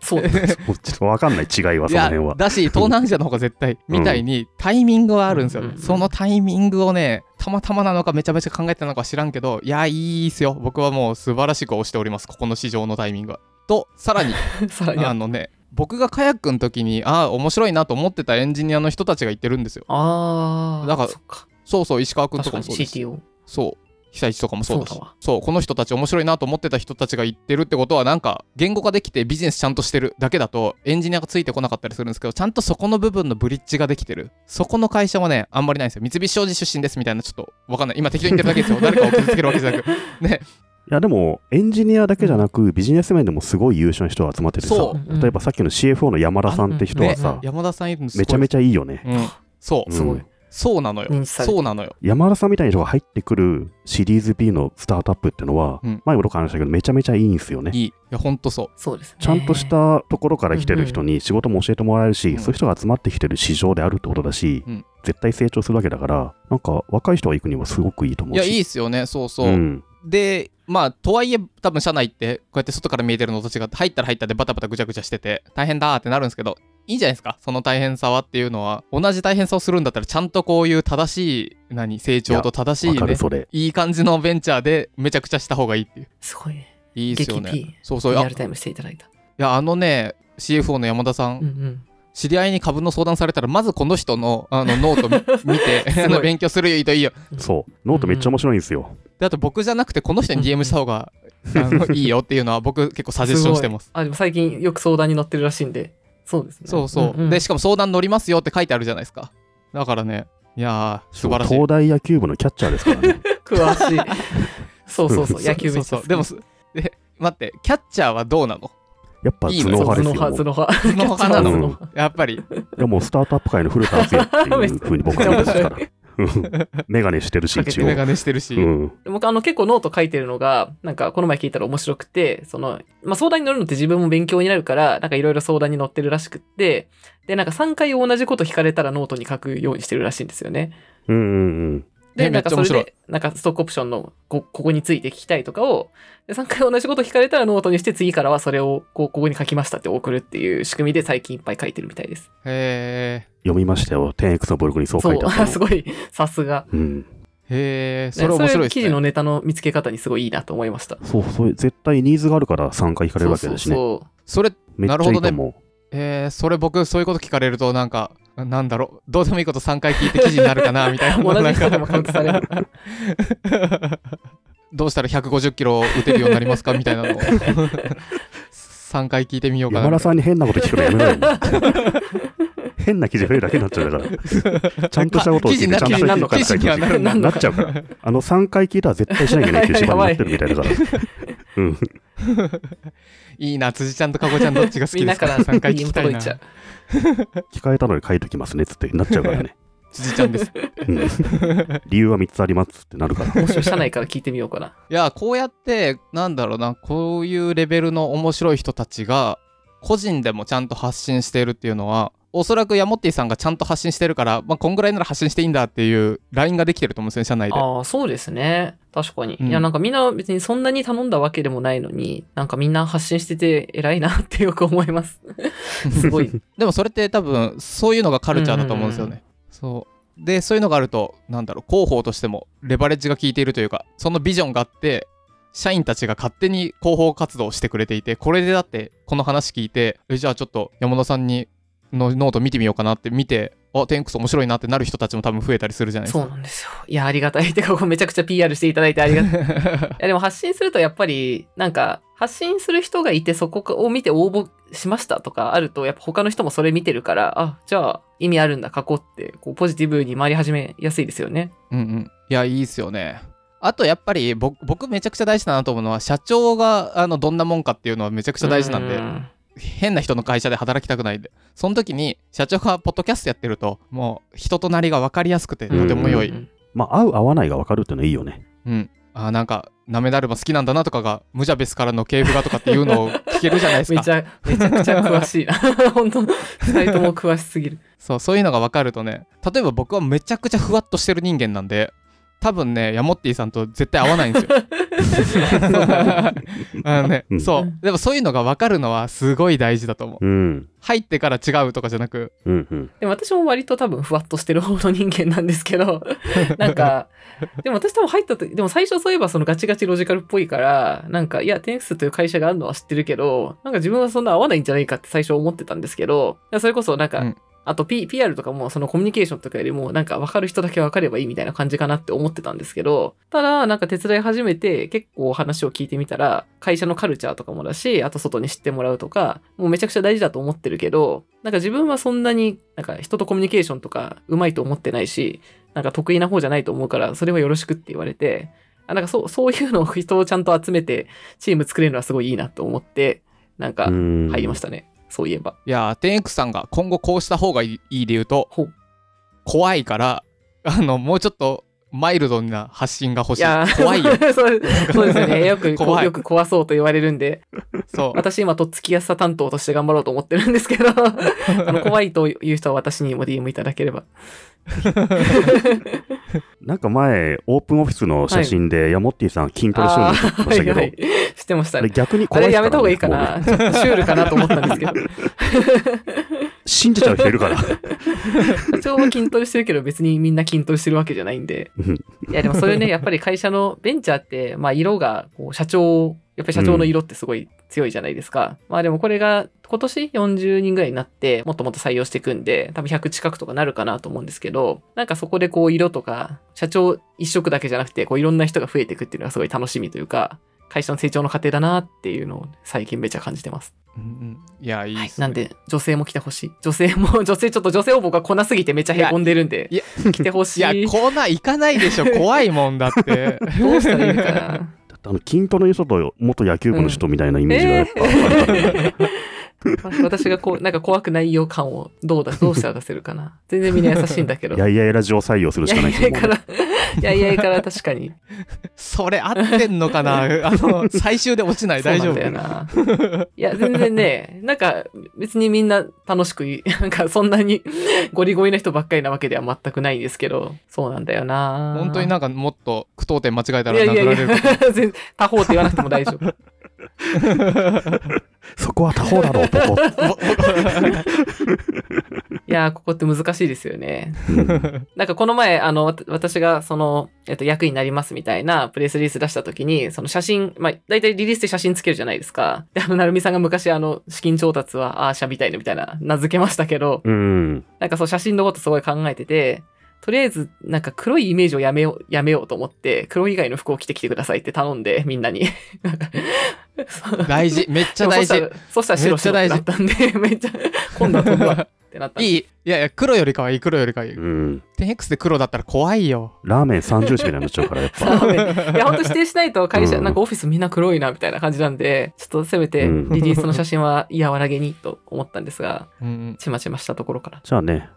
そうですちょっと分かんない違いはその辺はだし東南アジアの方が絶対みたいにタイミングはあるんですよ、うん、そのタイミングをねたまたまなのかめちゃめちゃ考えてたのか知らんけど、いやいいっすよ。僕はもう素晴らしく推しておりますここの市場のタイミングは。とさらにさらにあのね僕がカヤックの時にああ面白いなと思ってたエンジニアの人たちが言ってるんですよ。ああだから そ, っかそうそう石川君とかもそうですし、そう久一とかもそうだし、そうだそうこの人たち面白いなと思ってた人たちが言ってるってことは、なんか言語化できてビジネスちゃんとしてるだけだとエンジニアがついてこなかったりするんですけど、ちゃんとそこの部分のブリッジができてるそこの会社はねあんまりないんですよ。三菱商事出身ですみたいなちょっとわかんない今適当に言ってるだけですよ誰かを傷つけるわけじゃなくね。いやでもエンジニアだけじゃなくビジネス面でもすごい優秀な人が集まっててさ、うん、例えばさっきの シーエフオー の山田さんって人はさ、ね、山田さんいるんですめちゃめちゃいいよね、うん、そう、うん、すごいそうなのよ、うん、そうなのよ。山田さんみたいな人が入ってくるシリーズ B のスタートアップってのは、うん、前もろから話したけどめちゃめちゃいいんですよね。いい、いやほんとそうそうですね。ちゃんとしたところから来てる人に仕事も教えてもらえるし、うんうん、そういう人が集まってきてる市場であるってことだし、うんうん、絶対成長するわけだから、なんか若い人が行くにはすごくいいと思うし、いやいいっすよねそうそう、うんでまあとはいえ多分社内ってこうやって外から見えてるのと違って入ったら入ったでバタバタぐちゃぐちゃしてて大変だーってなるんですけど、いいんじゃないですかその大変さはっていうのは。同じ大変さをするんだったらちゃんとこういう正しい何成長と正しいねいい感じのベンチャーでめちゃくちゃした方がいいっていう。すごいねいいですよね。激 P そうそうリアルタイムしていただいた。いやあのね シーエフオー の山田さん、うんうん知り合いに株の相談されたらまずこの人のあのノート見て勉強するよいいといいよ。そうノートめっちゃ面白いんですよ、うん、であと僕じゃなくてこの人に ディーエム した方があのいいよっていうのは僕結構サジェッションしてます。あでも最近よく相談に乗ってるらしいんで。そうですね。そうそう、うんうん、でしかも相談乗りますよって書いてあるじゃないですか。だからね、いやー素晴らしい。東大野球部のキャッチャーですからね。詳しい。そうそうそう野球部。そうそうでもえ待ってキャッチャーはどうなの？やっぱ頭脳派ですよ。頭脳派頭脳派なの。やっぱり。いやもうスタートアップ界の古川敦也っていう風に僕は言いますから。メガネしてるし一応メガネしてるし、うん、僕あの結構ノート書いてるのがなんかこの前聞いたら面白くて、その、まあ、相談に乗るのって自分も勉強になるからなんかいろいろ相談に乗ってるらしくって、でなんかさんかい同じこと聞かれたらノートに書くようにしてるらしいんですよね。うんうんうん。でなんかそれでなんかストックオプションの こ, ここについて聞きたいとかをでさんかい同じこと聞かれたらノートにして、次からはそれをこうここに書きましたって送るっていう仕組みで最近いっぱい書いてるみたいです。へー、読みましたよ テンエックス のブログにそう書いてあった。すごいさすが、うん、へー、それ面白いですね。記事のネタの見つけ方にすごいいいなと思いました。そうそう、絶対ニーズがあるからさんかい聞かれるわけだしね。そうそうそう、それなるほどね。えー、それ僕そういうこと聞かれるとなんかなんだろう、どうでもいいことさんかい聞いて記事になるかなみたいなもなんかもされるどうしたらひゃくごじゅっキロ打てるようになりますかみたいなのをさんかい聞いてみようかな。山田さんに変なこと聞くのやめないの変な記事増えるだけになっちゃうからちゃんとしたことを聞いてちゃんとした記事には な, る な, なっちゃうから、あのさんかい聞いたら絶対しなきゃいけないっていう縛りになってるみたいだからうんいいな、辻ちゃんとかごちゃんどっちが好きですか？さんかい聞きたいな聞かれたのに書いときますねつってなっちゃうからね辻ちゃんです、うん、理由はみっつありますってなるから、もし社内から聞いてみようかな。いやこうやってなんだろうな、こういうレベルの面白い人たちが個人でもちゃんと発信しているっていうのは、おそらくヤモッティさんがちゃんと発信してるから、まあ、こんぐらいなら発信していいんだっていうラインができてると思うんですよね、社内で。ああ、そうですね。確かに。うん、いや、なんかみんな別にそんなに頼んだわけでもないのに、なんかみんな発信してて偉いなってよく思います。すごい。でもそれって多分、そういうのがカルチャーだと思うんですよね。うんうんうん、そう。で、そういうのがあると、なんだろう、広報としてもレバレッジが効いているというか、そのビジョンがあって、社員たちが勝手に広報活動をしてくれていて、これでだって、この話聞いて、えじゃあちょっと山田さんに、のノート見てみようかなって見て、あ、テンエックス 面白いなってなる人たちも多分増えたりするじゃないですか。そうなんですよ。いや、ありがたい。てか、ここめちゃくちゃ ピーアール していただいてありがたい。いや、でも発信するとやっぱり、なんか、発信する人がいてそこを見て応募しましたとかあると、やっぱ他の人もそれ見てるから、あ、じゃあ意味あるんだ、書こうって、こうポジティブに回り始めやすいですよね。うんうん。いや、いいですよね。あとやっぱり僕、僕めちゃくちゃ大事だなと思うのは、社長があのどんなもんかっていうのはめちゃくちゃ大事なんで。うん変な人の会社で働きたくないんで、その時に社長がポッドキャストやってるともう人となりが分かりやすくてとても良い、うんうんうん、まあ合う合わないが分かるっていうのはいいよね。うん、あなんかなめだるま好きなんだなとかがムジャベスからの系譜がとかっていうのを聞けるじゃないですか。めちゃめちゃくちゃ詳しいな本当ふたりとも詳しすぎる。そうそういうのが分かるとね、例えば僕はめちゃくちゃふわっとしてる人間なんで多分ねヤモッティさんと絶対合わないんですよあの、ねうん、そうでもそういうのが分かるのはすごい大事だと思う、うん、入ってから違うとかじゃなく、うんうん、でも私も割と多分ふわっとしてる方の人間なんですけどなんかでも私多分入ったとでも最初そういえばそのガチガチロジカルっぽいからなんかいやテンエックスという会社があるのは知ってるけどなんか自分はそんな合わないんじゃないかって最初思ってたんですけど、それこそなんか、うんあと、P、ピーアール とかもそのコミュニケーションとかよりもなんか分かる人だけ分かればいいみたいな感じかなって思ってたんですけど、ただなんか手伝い始めて結構話を聞いてみたら会社のカルチャーとかもだし、あと外に知ってもらうとかもうめちゃくちゃ大事だと思ってるけど、なんか自分はそんなになんか人とコミュニケーションとかうまいと思ってないし、なんか得意な方じゃないと思うからそれはよろしくって言われて、あなんか そ, そういうのを人をちゃんと集めてチーム作れるのはすごいいいなと思ってなんか入りましたね。そういえばいや テンエックス さんが今後こうした方がいい理由と怖いからあのもうちょっとマイルドな発信が欲しい。いや怖いよそうですよねよく怖いよく怖そうと言われるんでそう私今とっつきやすさ担当として頑張ろうと思ってるんですけどあの怖いという人は私にも ディーエム いただければなんか前オープンオフィスの写真で、はい、ヤモッティさん筋トレしてるの撮ってましたけど、はいはい、してましたね。逆に怖い、ね、あれやめた方がいいかなちょっとシュールかなと思ったんですけど信じちゃう人いるから社長も筋トレしてるけど別にみんな筋トレしてるわけじゃないんでいやでもそれねやっぱり会社のベンチャーってまあ色がこう社長やっぱり社長の色ってすごい強いじゃないですか、うん、まあでもこれが今年よんじゅうにんぐらいになってもっともっと採用していくんで多分ひゃく近くとかなるかなと思うんですけど、なんかそこでこう色とか社長一色だけじゃなくてこういろんな人が増えていくっていうのがすごい楽しみというか、会社の成長の過程だなっていうのを最近めちゃ感じてます、うん、いやいいですね、はい、なんで女性も来てほしい。女性も女性ちょっと女性応募が来なすぎてめちゃへこんでるんで、いやいや来てほしい。いや来ない行かないでしょ怖いもんだってどうしたらいいかな。あの筋トレの人と元野球部の人みたいなイメージがやっぱ、うんえー、私がこうなんか怖くないよ感をどうだどうしたら出せるかな。全然みんな優しいんだけどやいやいラジオ採用するしかないと思う。やいやいから確かにそれ合ってんのかなあの最終で落ちない大丈夫そうなんだよな。いや全然ね、なんか別にみんな楽しくなんかそんなにゴリゴリな人ばっかりなわけでは全くないんですけど、そうなんだよな。本当になんかもっと句読点間違えたら殴られるかも。いやいやいや他方って言わなくても大丈夫そこは他方だろうとこいやーここって難しいですよね、うん、なんかこの前あの私がその、えっと、役になりますみたいなプレスリリース出した時にその写真、まあ、大体リリースで写真つけるじゃないですか。であのなるみさんが昔あの資金調達はアーシャみたいなみたいな名付けましたけど、うん、なんかそう写真のことすごい考えてて、とりあえずなんか黒いイメージをやめようやめようと思って黒以外の服を着てきてくださいって頼んでみんなに大事めっちゃ大事。そしたら白白だったんでめっちゃ今度は飛ぶわってなった。いいいやいや黒より可愛い黒より可愛い。うん。テンエックス で黒だったら怖いよ。ラーメンさんじゅう種みたいになっちゃうからやっぱ。ラーメンいや本当指定しないと会社、うん、なんかオフィスみんな黒いなみたいな感じなんでちょっとせめてリリースの写真は和らげにと思ったんですが、うん、ちまちましたところから。じゃあね。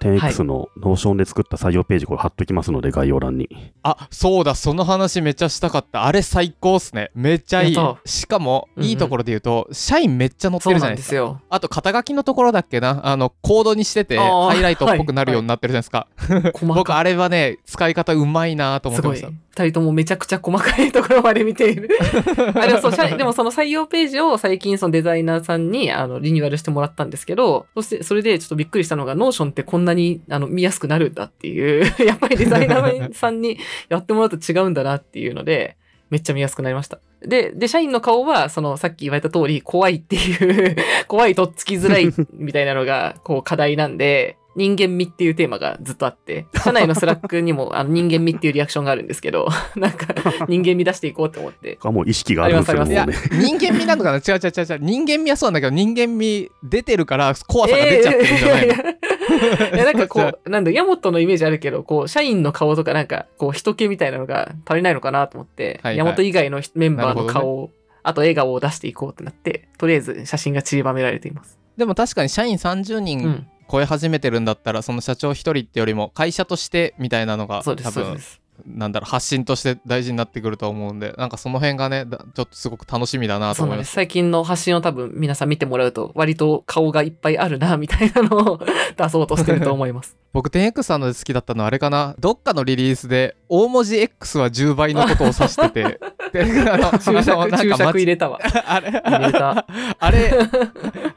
テンエックス のノーションで作った採用ページこれ貼っときますので概要欄に。あそうだその話めっちゃしたかった。あれ最高っすねめっちゃいい。しかも、うんうん、いいところで言うと社員めっちゃ載ってるじゃないですか。そうなんですよ。あと肩書きのところだっけなあのコードにしててハイライトっぽくなるようになってるじゃないですか、はいはい、僕あれはね使い方うまいなと思ってました。ふたりともめちゃくちゃ細かいところまで見ているあでもそう社でもその採用ページを最近そのデザイナーさんにあのリニューアルしてもらったんですけど、そしてそれでちょっとびっくりしたのがノーションってこんなにあの見やすくなるんだっていうやっぱりデザイナーさんにやってもらうと違うんだなっていうのでめっちゃ見やすくなりました。で、で、社員の顔は、その、さっき言われた通り、怖いっていう、怖いとっつきづらいみたいなのが、こう、課題なんで、人間味っていうテーマがずっとあって、社内のスラックにも、あの、人間味っていうリアクションがあるんですけど、なんか、人間味出していこうと思って。あ、もう意識があるんですよね。いや、人間味なのかな違う違う違う違う。人間味はそうなんだけど、人間味出てるから、怖さが出ちゃってるんじゃないの、えーいやいやいやなんかこうなんだヤモトのイメージあるけどこう社員の顔とかなんかこう人気みたいなのが足りないのかなと思って、はいはい、ヤモト以外のメンバーの顔を、ね、あと笑顔を出していこうってなってとりあえず写真が散りばめられています。でも確かに社員さんじゅうにん超え始めてるんだったら、うん、その社長一人ってよりも会社としてみたいなのが多分なんだろう発信として大事になってくると思うんで、なんかその辺がねちょっとすごく楽しみだなと思います。そうです。最近の発信を多分皆さん見てもらうと割と顔がいっぱいあるなみたいなのを出そうとしてると思います僕 テンエックス さんので好きだったのはあれかな、どっかのリリースで大文字 X はじゅうばいのことを指しててあの注釈注釈入れたわあれ入れたあれ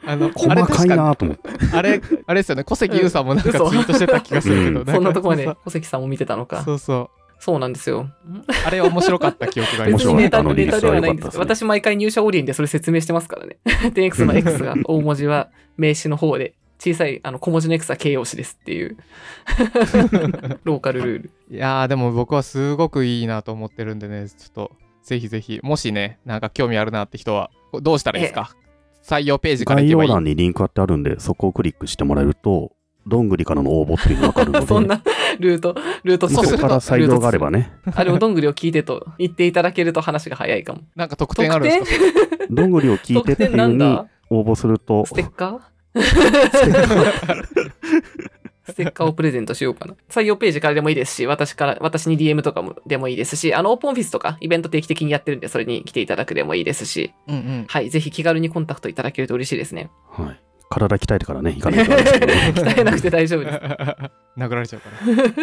あの細かいなと思ってあれあれですよね、小関優さんもなんかツイートしてた気がするけど、うん、そんなとこまで小関さんも見てたのか。そうそうそうなんですよあれ面白かった記憶があります。ネタではないんです。私毎回入社オリエンでそれ説明してますからねテンエックス の X が大文字は名詞の方で小さいあの小文字の X は形容詞ですっていうローカルルールいやーでも僕はすごくいいなと思ってるんでね、ちょっとぜひぜひもしねなんか興味あるなって人はどうしたらいいですか。採用ページから行けばいい。概要欄にリンク貼ってあるんでそこをクリックしてもらえるとどんぐりからの応募っていうのが分かるのでそんなルートルートそこから採用があればねあれをどんぐりを聞いてと言っていただけると話が早いかも。なんか特典あるんですかどんぐりを聞いてっていうのに応募するとステッカーステッカーをプレゼントしようかな。採用ページからでもいいですし、私から、私に ディーエム とかもでもいいですし、あの、オープンオフィスとかイベント定期的にやってるんで、それに来ていただくでもいいですし、うんうん、はい、ぜひ気軽にコンタクトいただけると嬉しいですね。はい。体鍛えてからね、行かないとですけど。鍛えなくて大丈夫です。殴られちゃうから。リッ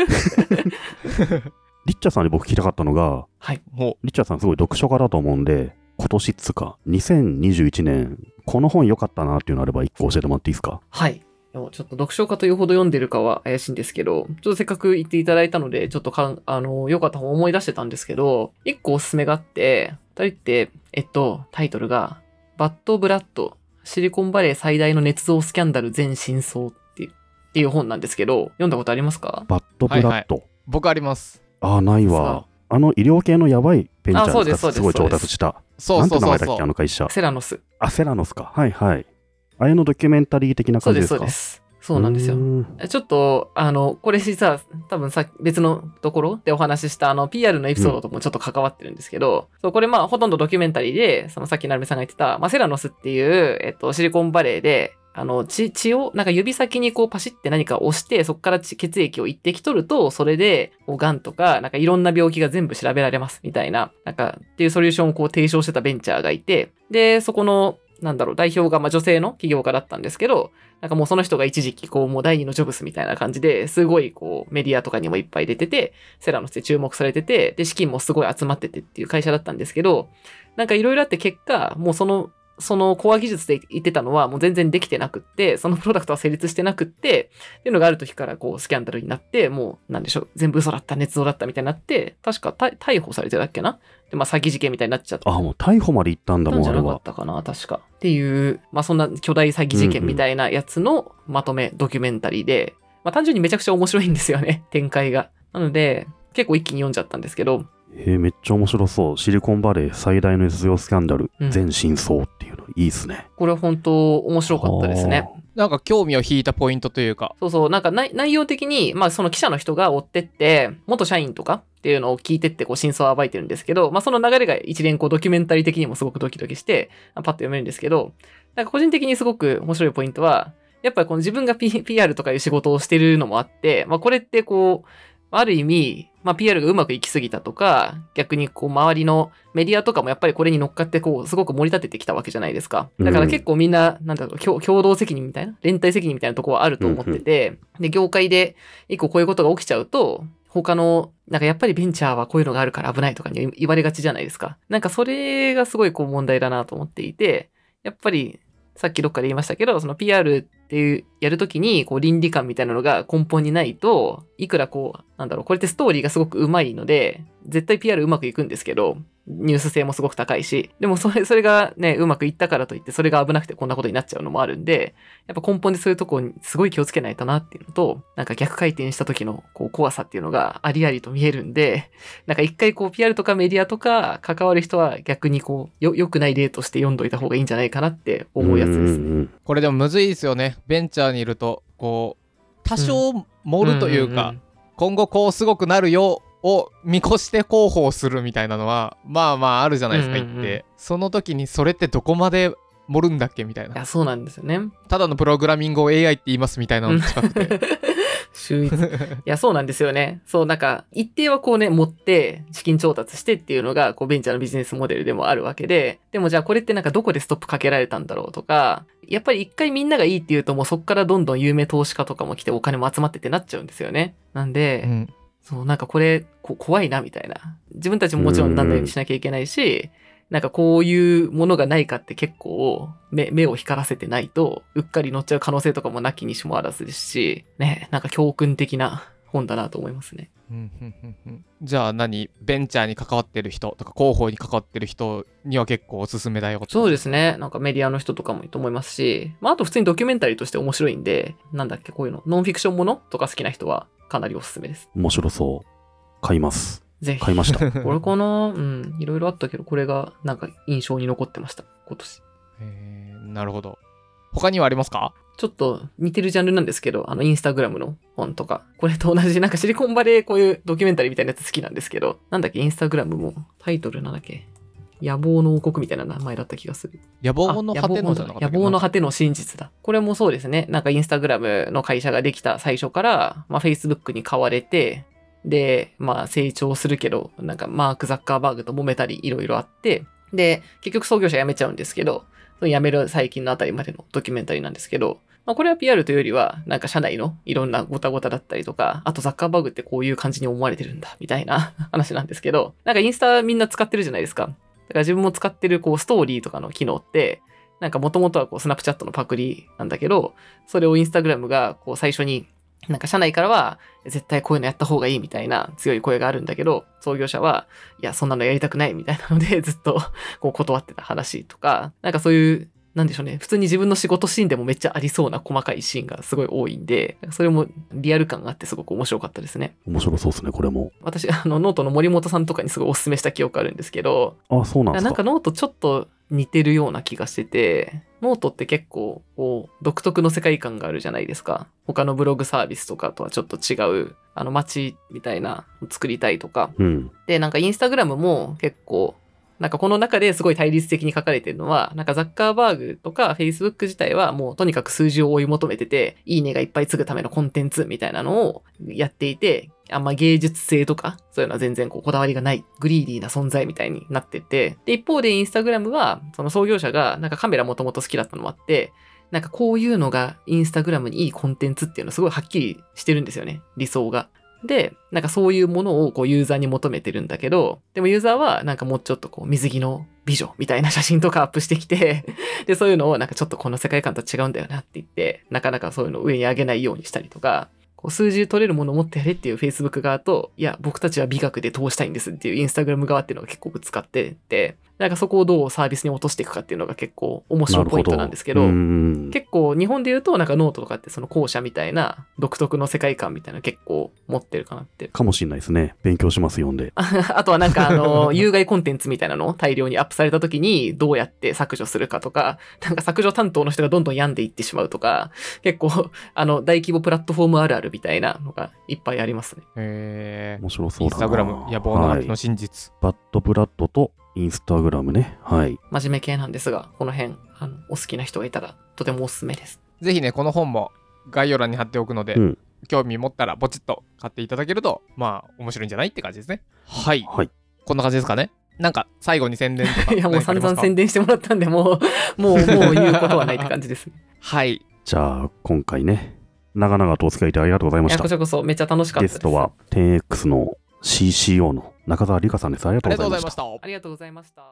チャーさんに僕聞きたかったのが、はい、もうリッチャーさんすごい読書家だと思うんで、今年っつうか、にせんにじゅういちねん、この本良かったなっていうのあればいっこ教えてもらっていいですか。はい。でもちょっと読書家というほど読んでるかは怪しいんですけど、ちょっとせっかく言っていただいたので、ちょっとかあの良かった方を思い出してたんですけど、一個おすすめがあって、二人って、えっと、タイトルが、バッド・ブラッド、シリコンバレー最大の捏造スキャンダル全真相っていう、っていう本なんですけど、読んだことありますか？バッド・ブラッド。はいはい、僕あります。ああ、ないわ。あの医療系のやばいベンチャーですか？すごい調達した。そうそうそうそう。なんて名前だっけ、あの会社。セラノス。あ、セラノスか。はいはい。あれのドキュメンタリー的な感じですか？そうです、そうです。そうなんですよ。ちょっと、あの、これ実は多分さ、別のところでお話ししたあの ピーアール のエピソードともちょっと関わってるんですけど、うん、そうこれまあほとんどドキュメンタリーで、そのさっき成美さんが言ってた、まあ、セラノスっていう、えっと、シリコンバレーで、あの、血、血を、なんか指先にこうパシって何か押して、そこから血液を一滴取ると、それで、ガンとか、なんかいろんな病気が全部調べられます、みたいな、なんか、っていうソリューションをこう提唱してたベンチャーがいて、で、そこの、なんだろう、代表が、まあ、女性の起業家だったんですけど、なんかもうその人が一時期、こう、もう第二のジョブスみたいな感じですごい、こう、メディアとかにもいっぱい出てて、セラノスで注目されてて、で、資金もすごい集まっててっていう会社だったんですけど、なんかいろいろあって結果、もうその、そのコア技術で言ってたのはもう全然できてなくって、そのプロダクトは成立してなくって、っていうのがある時からこう、スキャンダルになって、もう、なんでしょう、全部嘘だった、捏造だったみたいになって、確か逮捕されてたっけな？で、まあ、詐欺事件みたいになっちゃった。あ、もう逮捕まで行ったんだもん、あれは。じゃなかったかな、確か。っていう、まあ、そんな巨大詐欺事件みたいなやつのまとめ、ドキュメンタリーで、うんうん、まあ、単純にめちゃくちゃ面白いんですよね、展開が。なので、結構一気に読んじゃったんですけど。えー、めっちゃ面白そう。シリコンバレー最大の捏造スキャンダル、うん、全真相っていうの、いいですね。これは本当面白かったですね。なんか興味を引いたポイントというか。そうそう、なんか内、内容的に、まあその記者の人が追ってって、元社員とかっていうのを聞いてって、こう真相を暴いてるんですけど、まあその流れが一連こうドキュメンタリー的にもすごくドキドキして、パッと読めるんですけど、なんか個人的にすごく面白いポイントは、やっぱりこの自分が P、ピーアール とかいう仕事をしてるのもあって、まあこれってこう、ある意味、まあ、ピーアール がうまくいきすぎたとか、逆にこう周りのメディアとかもやっぱりこれに乗っかってこうすごく盛り立ててきたわけじゃないですか。だから結構みんな、なんだろう、共同責任みたいな、連帯責任みたいなところはあると思ってて、で、業界で一個こういうことが起きちゃうと、他の、なんかやっぱりベンチャーはこういうのがあるから危ないとかに言われがちじゃないですか。なんかそれがすごいこう問題だなと思っていて、やっぱり、さっきどっかで言いましたけど、その ピーアール っていう、やるときに、こう、倫理観みたいなのが根本にないと、いくらこう、なんだろう、これってストーリーがすごくうまいので、絶対 ピーアール うまくいくんですけど、ニュース性もすごく高いし、でもそれ、それがね、うまくいったからといって、それが危なくてこんなことになっちゃうのもあるんで、やっぱ根本でそういうとこにすごい気をつけないとなっていうのと、なんか逆回転した時のこう怖さっていうのがありありと見えるんで、なんか一回こう ピーアール とかメディアとか関わる人は逆にこう、よ、良くない例として読んどいた方がいいんじゃないかなって思うやつですね。これでもむずいですよね。ベンチャーにいると、こう、多少盛るというか、うんうんうん、今後こうすごくなるよ、を見越して広報するみたいなのはまあまああるじゃないですか、うんうんうん、言ってその時にそれってどこまで盛るんだっけみたいな。いやそうなんですよね。ただのプログラミングを エーアイ って言いますみたいなのに近くて秀逸。いやそうなんですよね。そうなんか一定はこうね持って資金調達してっていうのがこうベンチャーのビジネスモデルでもあるわけで、でもじゃあこれってなんかどこでストップかけられたんだろうとか、やっぱり一回みんながいいっていうともうそっからどんどん有名投資家とかも来てお金も集まってってなっちゃうんですよね。なんで、うんそう、なんかこれ、こ、怖いな、みたいな。自分たちももちろんなんだようにしなきゃいけないし、なんかこういうものがないかって結構、目、目を光らせてないと、うっかり乗っちゃう可能性とかもなきにしもあらずですし、ね、なんか教訓的な本だなと思いますね。うんうんうんうん、じゃあ何ベンチャーに関わってる人とか広報に関わってる人には結構おすすめだよ。そうですね。なんかメディアの人とかもいいと思いますし、まあ、あと普通にドキュメンタリーとして面白いんで、なんだっけこういうのノンフィクションものとか好きな人はかなりおすすめです。面白そう。買います。ぜひ。買いました。これかな。うん。いろいろあったけどこれがなんか印象に残ってました今年。えー、なるほど。他にはありますか？ちょっと似てるジャンルなんですけど、あのインスタグラムの本とか、これと同じなんかシリコンバレーこういうドキュメンタリーみたいなやつ好きなんですけど、なんだっけインスタグラムもタイトルなんだっけ野望の王国みたいな名前だった気がする。野望の果ての野望の果ての真実だ。これもそうですね。なんかインスタグラムの会社ができた最初から、まあ Facebook に買われて、でまあ成長するけど、なんかマーク・ザッカーバーグと揉めたりいろいろあって、で結局創業者辞めちゃうんですけど。辞める最近のあたりまでのドキュメンタリーなんですけど、まあ、これは ピーアール というよりは、なんか社内のいろんなごたごただったりとか、あとザッカーバーグってこういう感じに思われてるんだ、みたいな話なんですけど、なんかインスタみんな使ってるじゃないですか。だから自分も使ってるこうストーリーとかの機能って、なんかもともとはこうスナップチャットのパクリなんだけど、それをインスタグラムがこう最初になんか社内からは絶対こういうのやった方がいいみたいな強い声があるんだけど、創業者はいやそんなのやりたくないみたいなのでずっとこう断ってた話とか、なんかそういうなんでしょうね、普通に自分の仕事シーンでもめっちゃありそうな細かいシーンがすごい多いんで、それもリアル感があってすごく面白かったですね。面白そうですね、これも。私あのノートの森本さんとかにすごいおすすめした記憶あるんですけど、あ、そうなんですか。なんかノートちょっと似てるような気がしてて、ノートって結構こう独特の世界観があるじゃないですか。他のブログサービスとかとはちょっと違うあの街みたいなのを作りたいとか、うん、でなんかインスタグラムも結構なんかこの中ですごい対立的に書かれてるのは、なんかザッカーバーグとか Facebook 自体はもうとにかく数字を追い求めてて、いいねがいっぱいつくためのコンテンツみたいなのをやっていて、あんま芸術性とかそういうのは全然こうこだわりがないグリーディーな存在みたいになってて、で一方でインスタグラムはその創業者がなんかカメラもともと好きだったのもあって、なんかこういうのがインスタグラムにいいコンテンツっていうのすごいはっきりしてるんですよね、理想が。で、なんかそういうものをこうユーザーに求めてるんだけど、でもユーザーはなんかもうちょっとこう水着の美女みたいな写真とかアップしてきてで、そういうのをなんかちょっとこの世界観と違うんだよなって言って、なかなかそういうのを上に上げないようにしたりとか、こう数字取れるものを持ってやれっていう Facebook 側と、いや、僕たちは美学で通したいんですっていう Instagram 側っていうのが結構ぶつかってて、なんかそこをどうサービスに落としていくかっていうのが結構面白いポイントなんですけど、結構日本で言うとなんかノートとかってその後者みたいな独特の世界観みたいなの結構持ってるかなって。かもしれないですね。勉強します、読んで。あとはなんかあの有害コンテンツみたいなのを大量にアップされた時にどうやって削除するかとか、なんか削除担当の人がどんどん病んでいってしまうとか、結構あの大規模プラットフォームあるあるみたいなのがいっぱいありますね。へー。面白そうだな。インスタグラム野望の秋の真実。はい、バッドブラッドとインスタグラムね、はい。真面目系なんですが、この辺あのお好きな人がいたらとてもおすすめです。ぜひね、この本も概要欄に貼っておくので、うん、興味持ったらポチッと買っていただけると、まあ面白いんじゃないって感じですね。はい。はい、こんな感じですかね。なんか最後に宣伝とか。いやもう散々宣伝してもらったんで、もうもうもう言うことはないって感じです。はい。じゃあ今回ね、長々とお付き合いいただきありがとうございました。いやこちらこそめっちゃ楽しかったです。ゲストは テンエックス のシーシーオー の中澤理香さんです。ありがとうございました。ありがとうございました。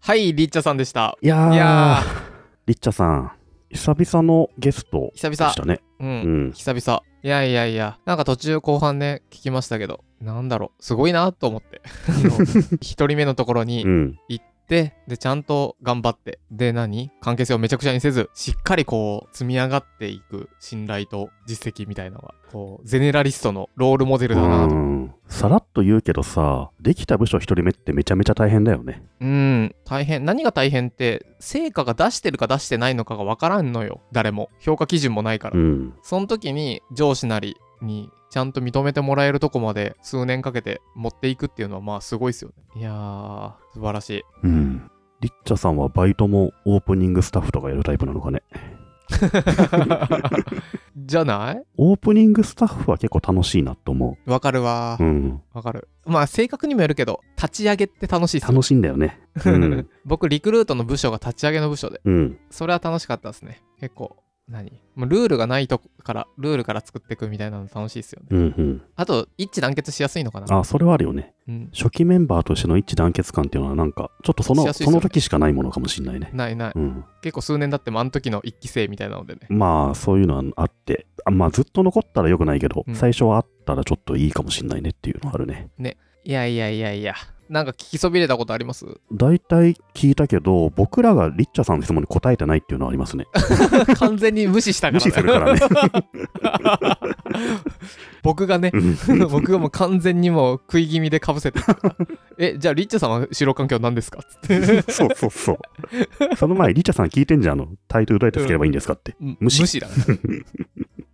はい、リッチャさんでした。いやー、いやーリッチャさん、久々のゲストでしたね。久々、うんうん、久々。いやいやいや、なんか途中後半ね聞きましたけど、なんだろう、すごいなと思って。一人目のところに行って。うんで, でちゃんと頑張ってで何関係性をめちゃくちゃにせずしっかりこう積み上がっていく信頼と実績みたいなのがこうゼネラリストのロールモデルだなと。うんさらっと言うけどさ、できた部署一人目ってめちゃめちゃ大変だよね。うん大変。何が大変って成果が出してるか出してないのかが分からんのよ、誰も。評価基準もないから、うん、その時に上司なりにちゃんと認めてもらえるとこまで数年かけて持っていくっていうのはまあすごいですよね。いやー素晴らしい。うん。リッチャさんはバイトもオープニングスタッフとかやるタイプなのかね。じゃない？オープニングスタッフは結構楽しいなと思う。わかるわ。うん。わかる。まあ性格にもよるけど立ち上げって楽しいっすよ。楽しいんだよね。うん、僕リクルートの部署が立ち上げの部署で、うん、それは楽しかったですね。結構。何もうルールがないとこからルールから作っていくみたいなの楽しいですよね、うんうん、あと一致団結しやすいのかな。あそれはあるよね、うん、初期メンバーとしての一致団結感っていうのはなんかちょっとその、ね、その時しかないものかもしれないね。ないない、うん、結構数年だってもあの時の一期生みたいなのでね、まあそういうのはあってあまあずっと残ったらよくないけど、うん、最初はあったらちょっといいかもしれないねっていうのはあるね、うん、ね。いやいやいやいや、なんか聞きそびれたことあります？大体聞いたけど僕らがリッチャさんの質問に答えてないっていうのはありますね。完全に無視したから、ね、無視するからね。僕がね僕がもう完全にもう食い気味でかぶせてるからえ、じゃあリッチャさんは就労環境何ですかっつってそうそうそう、その前リッチャさん聞いてんじゃん、あのタイトルどうやってつければいいんですかって、うん、無視無視だ、ね、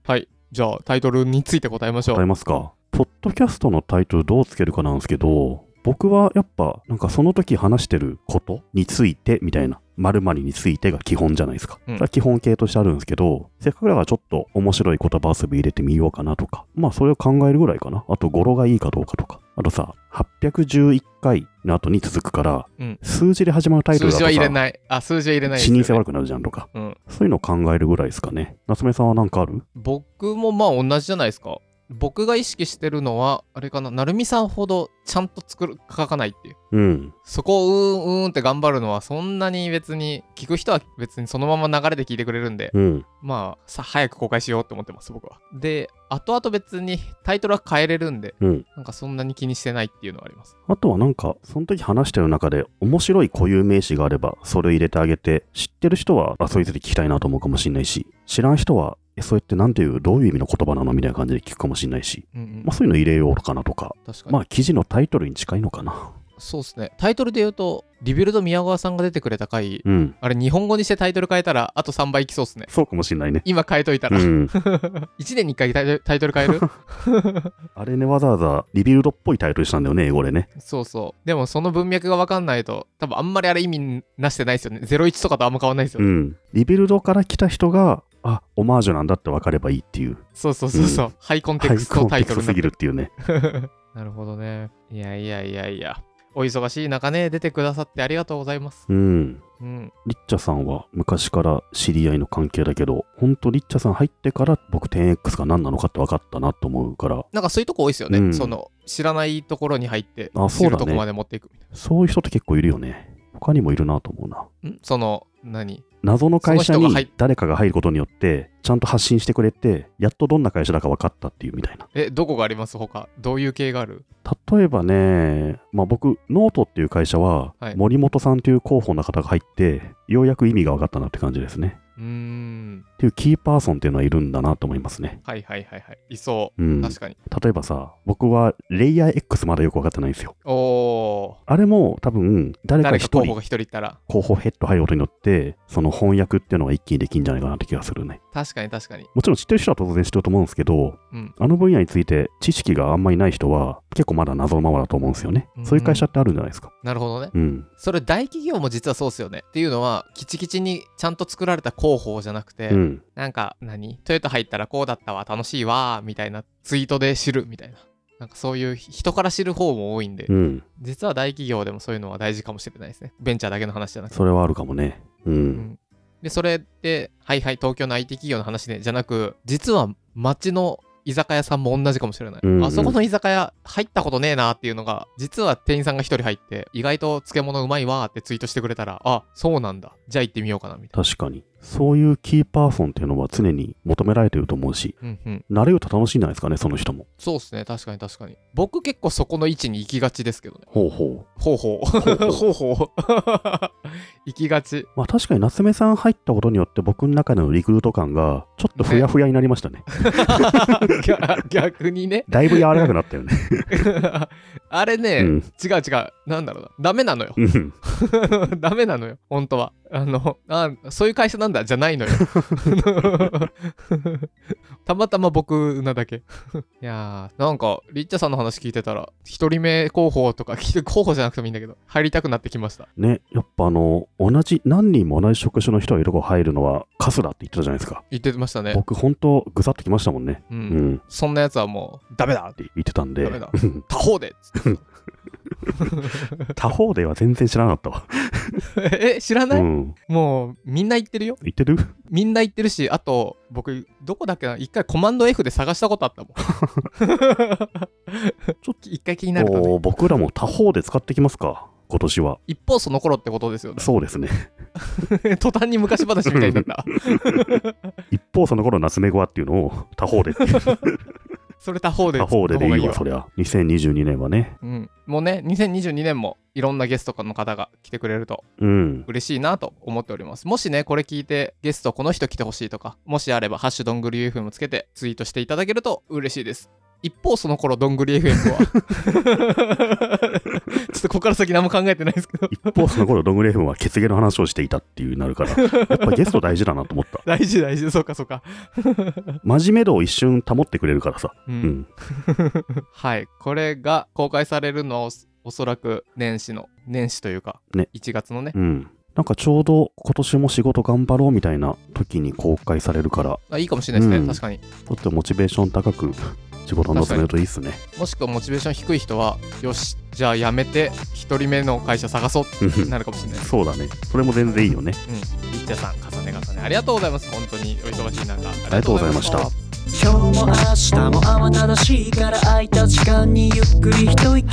はい、じゃあタイトルについて答えましょう。答えますか。ポッドキャストのタイトルどうつけるかなんですけど、僕はやっぱなんかその時話してることについてみたいな、〇〇についてが基本じゃないですか、うん、それは基本形としてあるんですけど、せっかくだからちょっと面白い言葉遊び入れてみようかなとか、まあそれを考えるぐらいかな。あと語呂がいいかどうかとか、あとさはっぴゃくじゅういっかいの後に続くから、うん、数字で始まるタイトルだとさ数字は入れないあ数字は入れない視認性悪くなるじゃんとか、うん、そういうのを考えるぐらいですかね。夏目さんは何かある？僕もまあ同じじゃないですか。僕が意識してるのはあれかな、なるみさんほどちゃんと作る書かないっていう、うん、そこをうーんうーんって頑張るのはそんなに別に聞く人は別にそのまま流れで聞いてくれるんで、うん、まあさ早く公開しようって思ってます僕は。で後々別にタイトルは変えれるんで、うん、なんかそんなに気にしてないっていうのはあります。あとはなんかその時話してる中で面白い固有名詞があればそれを入れてあげて、知ってる人はそいつで聞きたいなと思うかもしれないし、知らん人はそれってなんていうどういう意味の言葉なのみたいな感じで聞くかもしれないし、うんうんまあ、そういうの入れようかなとか、確かにまあ記事のタイトルに近いのかな。そうですね、タイトルで言うとリビルド宮川さんが出てくれた回、うん、あれ日本語にしてタイトル変えたらあとさんばいいきそうっすね。そうかもしれないね、今変えといたら、うん、いちねんにいっかいタイ, タイトル変えるあれねわざわざリビルドっぽいタイトルしたんだよね英語でね。そうそうでもその文脈が分かんないと多分あんまりあれ意味なしてないですよね。ゼロイチとかとあんま変わんないですよね、うん、リビルドから来た人があオマージュなんだって分かればいいっていう、そうそうそうそう、うん、ハイコンテクストタイトルになってるっていうねなるほどね。いやいやいやいやお忙しい中ね出てくださってありがとうございます、うんうん、リッチャさんは昔から知り合いの関係だけどほんとリッチャさん入ってから僕 テンエックス が何なのかって分かったなと思うから、なんかそういうとこ多いですよね、うん、その知らないところに入って知るとこまで持っていくみたいな。そういう人って結構いるよね。他にもいるなと思うな。んその何謎の会社に誰かが入ることによってちゃんと発信してくれてやっとどんな会社だか分かったっていうみたいな。えどこがあります？他どういう系がある？例えばね、まあ、僕ノートっていう会社は森本さんという広報の方が入ってようやく意味が分かったなって感じですね。うーんっていうキーパーソンっていうのはいるんだなと思いますね。はいはいはいはい、いそう、うん、確かに。例えばさ僕はレイヤー X まだよく分かってないんですよ。おあれも多分誰か一人広報が一人いたら広報ヘッド入ることによってその翻訳っていうのが一気にできるんじゃないかなって気がするね。確かに確かに、もちろん知ってる人は当然知ってると思うんですけど、うん、あの分野について知識があんまりない人は結構まだ謎のままだと思うんですよね、うん、そういう会社ってあるんじゃないですか。なるほどね、うん、それ大企業も実はそうですよね。っていうのはキチキチにちゃんと作られた広報じゃなくて、うん、なんか何トヨタ入ったらこうだったわ楽しいわみたいなツイートで知るみたいな、なんかそういう人から知る方も多いんで、うん、実は大企業でもそういうのは大事かもしれないですね。ベンチャーだけの話じゃなくて。それはあるかもね、うん、うん、でそれってはいはい東京の アイティー 企業の話ねじゃなく、実は街の居酒屋さんも同じかもしれない、うんうん、あそこの居酒屋入ったことねえなっていうのが実は店員さんが一人入って意外と漬物うまいわってツイートしてくれたら、あそうなんだじゃあ行ってみようかなみたいな。確かにそういうキーパーソンっていうのは常に求められてると思うし、うんうん、慣れると楽しいんじゃないですかねその人も。そうですね確かに確かに。僕結構そこの位置に行きがちですけどね。ほうほうほうほうほうほう行きがち。まあ確かに夏目さん入ったことによって僕の中でのリクルート感がちょっとふやふやになりましたね、ね逆にねだいぶ柔らかくなったよねあれね、うん、違う違うなんだろうなダメなのよダメなのよ本当は。あのあそういう会社なんだじゃないのよたまたま僕なだけいやなんかリッチャさんの話聞いてたら一人目候補とか候補じゃなくてもいいんだけど入りたくなってきましたね。やっぱあの同じ何人も同じ職種の人がいるとこ入るのはカスだって言ってたじゃないですか。言ってましたね。僕ほんとグサッときましたもんね、うんうん、そんなやつはもうダメだって言ってたんでダメだ他方で他方では全然知らなかったわえ知らない、うん、もうみんな言ってるよ。言ってるみんな言ってるし、あと僕どこだっけな一回コマンド F で探したことあったもんちょっと一回気になるかね。僕らも他方で使ってきますか今年は。一方その頃ってことですよね。そうですね途端に昔話みたいになった一方その頃夏目ごわっていうのを他方でってそれ他方で他方ででいい わ, いいわそりゃにせんにじゅうにねんはね、うん、もうねにせんにじゅうにねんもいろんなゲストの方が来てくれると嬉しいなと思っております、うん、もしねこれ聞いてゲストこの人来てほしいとかもしあればハッシュどんぐり エフエム つけてツイートしていただけると嬉しいです。一方その頃どんぐり エフエム はちょっとここから先何も考えてないですけど一方その頃どんぐり エフエム は血芸の話をしていたっていうなるからやっぱゲスト大事だなと思った大事大事そうかそうか真面目度を一瞬保ってくれるからさ、うんうん、はいこれが公開されるのはおそらく年始の年始というか、ね、いちがつのね、うんなんかちょうど今年も仕事頑張ろうみたいな時に公開されるからあいいかもしれないですね、うん、確かに。ちょっとモチベーション高く仕事に臨めるといいっすね。もしくはモチベーション低い人はよしじゃあ辞めてひとりめの会社探そうってなるかもしれないそうだね、それも全然いいよね。うん、リッチャさん重ね重ねありがとうございます。本当にお忙しい中ありがとうございました。今日も明日も慌ただしいから空いた時間にゆっくり一息、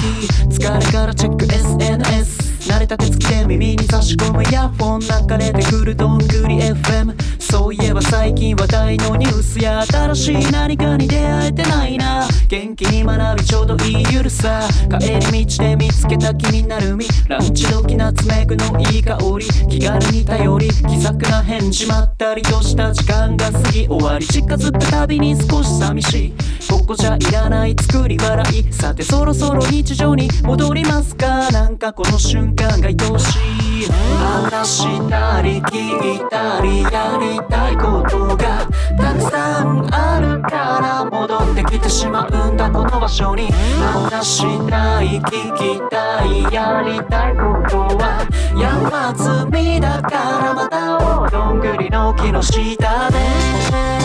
疲れからチェック エスエヌエス 慣れた手つきで耳に差し込むイヤホン流れてくるどんぐり エフエム。 そういえば最近話題のニュースや新しい何かに出会えてないな。元気に学びちょうどいいゆるさ、帰り道で見つけた気になる身、ランチ時ナツメグのいい香り、気軽に頼り気さくな返事、まったりとした時間が過ぎ終わり、近づくたびに少し寂しい、ここじゃいらない作り笑い、さてそろそろ日常に戻りますか。なんかこの瞬間が愛しい、話したり聞いたりやりたいことがたくさんあるから戻ってきてしまうんだこの場所に。話したい聞きたいやりたいことは山積みだから、またおどんぐりの木の下で